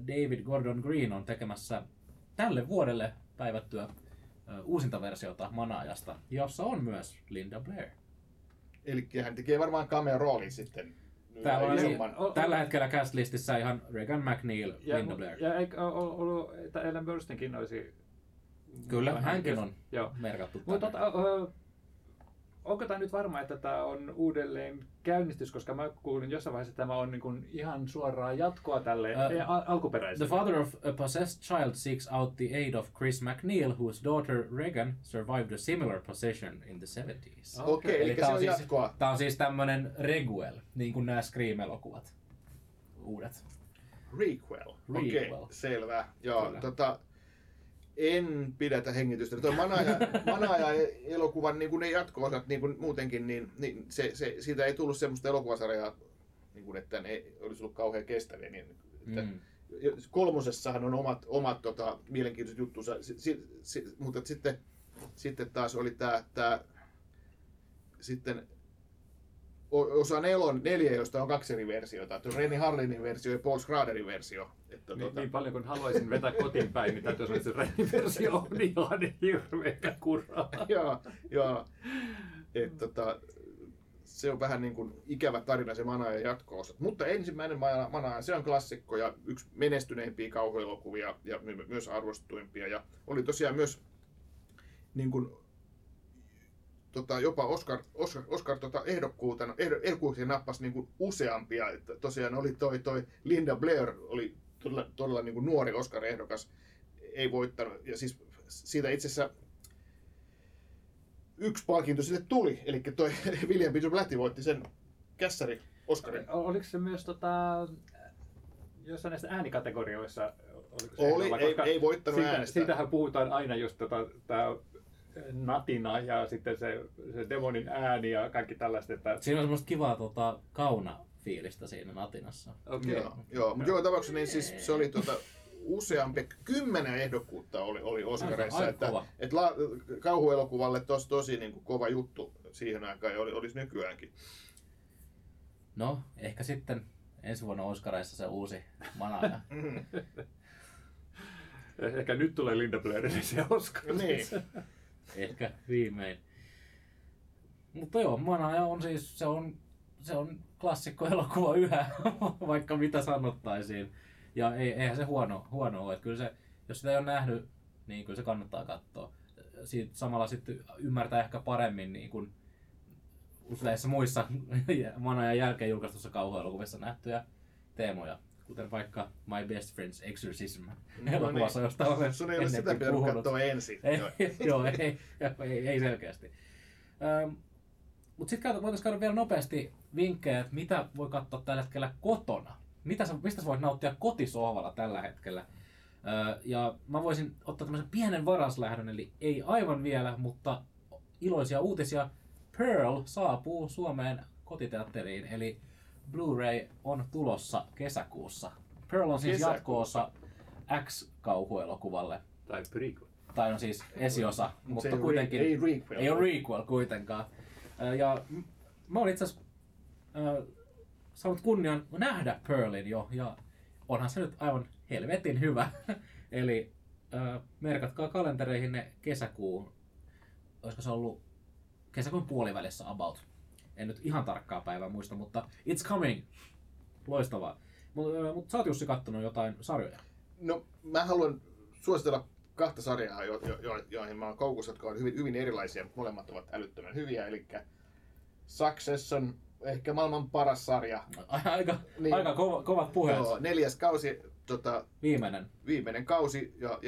David Gordon Green on tekemässä tälle vuodelle päivättyä uusinta versiota Manaajasta, jossa on myös Linda Blair. Eli hän tekee varmaan cameo-roolin sitten. Tällä hetkellä castlistissä ihan Regan McNeil, Linda Blair. Ja eikö ollut, että Ellen Burstynkin olisi... Kyllä, hänkin on merkattu. Onko tämä nyt varma, että tämä on uudelleen käynnistys, koska mä kuulin jossain vaiheessa, että tämä on niinku ihan suoraa jatkoa tälle alkuperäiselle. The father of a possessed child seeks out the aid of Chris McNeil, whose daughter Regan survived a similar possession in the 70s. Okei, eli tämä on siis jatkoa. Tämä on siis tämmöinen reguel, niin kuin nämä Scream-elokuvat uudet. Requel. Okei, selvä. Joo, en pidätä hengitystä. Tuo Manaaja-elokuvan niin ne jatko-osat niin kuin muutenkin, niin siitä ei tullut semmoista elokuvasarjaa, niin kuin, että ne olisi ollut kauhean kestäviä. Niin, kolmosessahan on omat mielenkiintoiset juttunsa, mutta sitten taas oli tämä sitten osa 4, josta on 2 eri versiota. Renny Harlinin versio ja Paul Schraderin versio. Että niin paljon kuin haluaisin vetää kotiin päin, niin täytyy sanoa, että se Renny versio on ihan hirveä kuraa. Joo. Se on vähän niin kuin ikävä tarina se Manaaja jatko-osa. Mutta ensimmäinen Manaaja, se on klassikko ja yksi menestyneimpiä kauhuelokuvia ja myös arvostuimpia. Ja oli tosiaan myös niin kuin jopa Oscar ehdokkuuksia nappasi niin kuin useampia, että tosiaan oli toi Linda Blair oli todella niin kuin nuori Oscar ehdokas, ei voittanut, ja siis siitä itse asiassa yksi palkinto sille tuli, eli toi William Peter Blatty voitti sen kässäri Oscarin. Oliko se myös jossain näistä äänikategorioissa ei voittanut äänestä. Siitähän puhutaan aina just natina ja sitten se demonin ääni ja kaikki tällaista. Että... Siinä on semmoista kivaa kaunafiilistä siinä natinassa. Okay. Joo. Mutta joka tapauksessa niin siis se oli useampi 10 ehdokkuutta oli Oscarissa, että kauhuelokuvalle tosi niin kuin kova juttu siihen aikaan ja olisi nykyäänkin. No, ehkä sitten ensi vuonna Oscarissa se uusi Manaaja. Ehkä nyt tulee Linda Blairin se Oscar. Niin. Ehkä viimein. Mutta joo, Manaaja on siis se on klassikkoelokuva yhä, vaikka mitä sanottaisiin. Ja eihän se huono ole. Kyllä se, jos sitä ei ole nähnyt, niin kyllä se kannattaa katsoa. Siitä samalla sitten ymmärtää ehkä paremmin niin kuin useissa muissa Manaajan jälkeen julkaistussa kauhuelokuvissa nähtyjä teemoja. Kuten vaikka My Best Friend's Exorcism. No niin, sun ei ole sitä pitänyt katsoa ensin. Joo, ei selkeästi. Mutta sitten voitaisiin käydä vielä nopeasti vinkkejä, että mitä voi katsoa tällä hetkellä kotona. Mistä sä voit nauttia kotisohvalla tällä hetkellä? Ja mä voisin ottaa tämmöisen pienen varaslähdön, eli ei aivan vielä, mutta iloisia uutisia. Pearl saapuu Suomeen kotiteatteriin, eli Blu-ray on tulossa kesäkuussa. Pearl on siis jatko-osa X-kauhuelokuvalle. Tai prequel. Tai on siis esiosa, mutta ei kuitenkin... Ei ole requel kuitenkaan. Ja mä olin itse asiassa saanut kunnian nähdä Pearlin jo, ja onhan se nyt aivan helvetin hyvä. Eli merkatkaa kalentereihin ne kesäkuun, olisiko se ollut kesäkuun puolivälissä about. En nyt ihan tarkkaa päivää muista, mutta it's coming! Loistavaa. Mutta sä oot Jussi kattonut jotain sarjoja? No, mä haluan suositella kahta sarjaa, joihin mä oon koukussa, jotka on hyvin, hyvin erilaisia, mutta molemmat ovat älyttömän hyviä. Eli Succession, ehkä maailman paras sarja. Aika kovat puheet. Joo, 4. kausi. Viimeinen kausi. Ja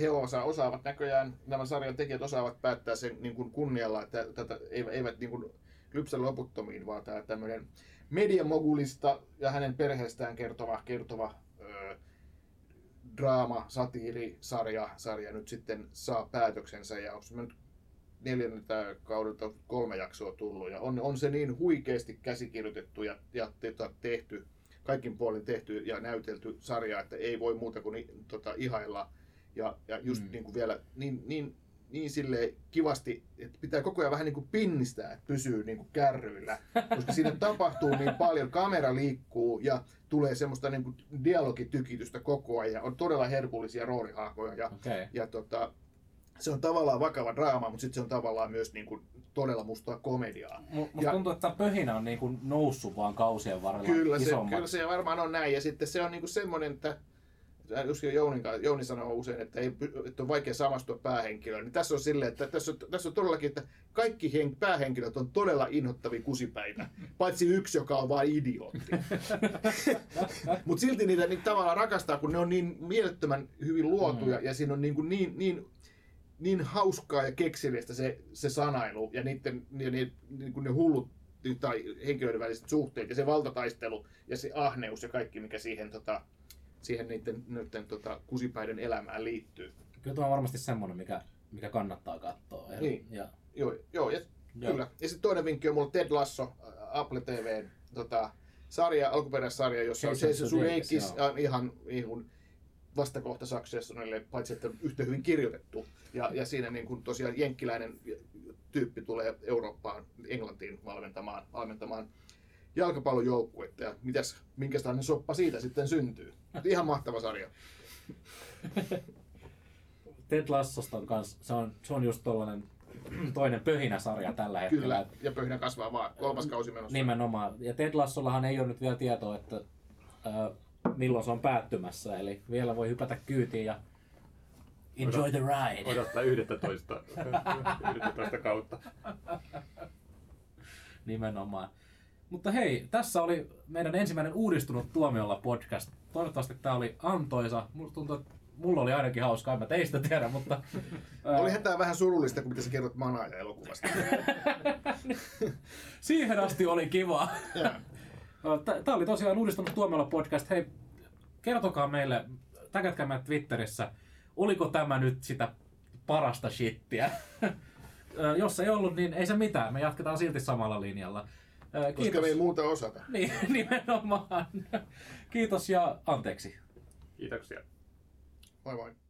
he osaavat näköjään, nämä sarjan tekijät osaavat päättää sen niin kuin kunnialla, että eivät niin kuin lypsä loputtomiin, vaan tämä tämmöinen mediamogulista ja hänen perheestään kertova draama, satiirisarja nyt sitten saa päätöksensä, ja onko nyt 4. kaudelta 3 jaksoa tullut, ja on se niin huikeasti käsikirjoitettu ja tehty, kaikin puolin tehty ja näytelty sarja, että ei voi muuta kuin ihailla, ja just niin kuin vielä niin silleen kivasti, että pitää koko ajan vähän niin kuin pinnistää, että pysyy niin kuin kärryillä, koska siinä tapahtuu niin paljon, kamera liikkuu ja tulee semmoista niin kuin dialogitykitystä koko ajan, on todella herkullisia roolihahmoja se on tavallaan vakava draama, mutta sitten se on tavallaan myös niin kuin todella mustaa komediaa. Musta tuntuu, että pöhinä on niin kuin noussut vaan kausien varrella isommaksi. Kyllä se varmaan on näin, ja sitten se on niin kuin semmoinen, että Jouni sanoo usein, että on vaikea samastua päähenkilöön. Niin tässä on silleen, että tässä on todellakin, että kaikki päähenkilöt on todella inhottavia kusipäitä, paitsi yksi, joka on vain idiootti. Mutta silti niitä tavallaan rakastaa, kun ne on niin mielettömän hyvin luotuja, ja siinä on niin hauskaa ja kekseliästä se sanailu ja niiden ne hullut tai henkilöiden väliset suhteet ja se valtataistelu ja se ahneus ja kaikki, mikä siihen niiden kusipäiden elämään liittyy. Kyllä tuo on varmasti semmoinen, mikä kannattaa katsoa. Niin. Joo. Kyllä. Ja sitten toinen vinkki on mulla Ted Lasso, Apple TV:n sarja, alkuperäissarja, jossa on Jason Sudeikis ihan vastakohta Successionille, paitsi että yhtä hyvin kirjoitettu. Ja siinä niin kun tosiaan jenkkiläinen tyyppi tulee Eurooppaan, Englantiin valmentamaan jalkapallojoukkuetta, ja minkälainen soppa siitä sitten syntyy. Ihan mahtava sarja. Ted Lassosta on kans, se on just tollainen toinen pöhinäsarja tällä hetkellä. Kyllä, ja pöhinä kasvaa vaan, 3. kausi menossa. Nimenomaan, ja Ted Lassollahan ei ole nyt vielä tietoa, että milloin se on päättymässä, eli vielä voi hypätä kyytiin ja enjoy the ride. Odottaa 11 kautta. Nimenomaan. Mutta hei, tässä oli meidän ensimmäinen uudistunut Tuomiolla podcast. Toivottavasti tämä oli antoisa. Mulla oli ainakin hauskaa, en mä teistä tiedä, mutta... Olihan tää vähän surullista, kun mitä sä kerrot Manaaja-elokuvasta. Siihen asti oli kiva. Tää oli tosiaan uudistunut Tuomiolla podcast. Hei, kertokaa meille, täkätkää meidät Twitterissä, oliko tämä nyt sitä parasta shittiä? Jos ei ollut, niin ei se mitään. Me jatketaan silti samalla linjalla. Kiitos. Koska me ei muuta osata. Niin, nimenomaan. Kiitos ja anteeksi. Kiitoksia. Moi moi.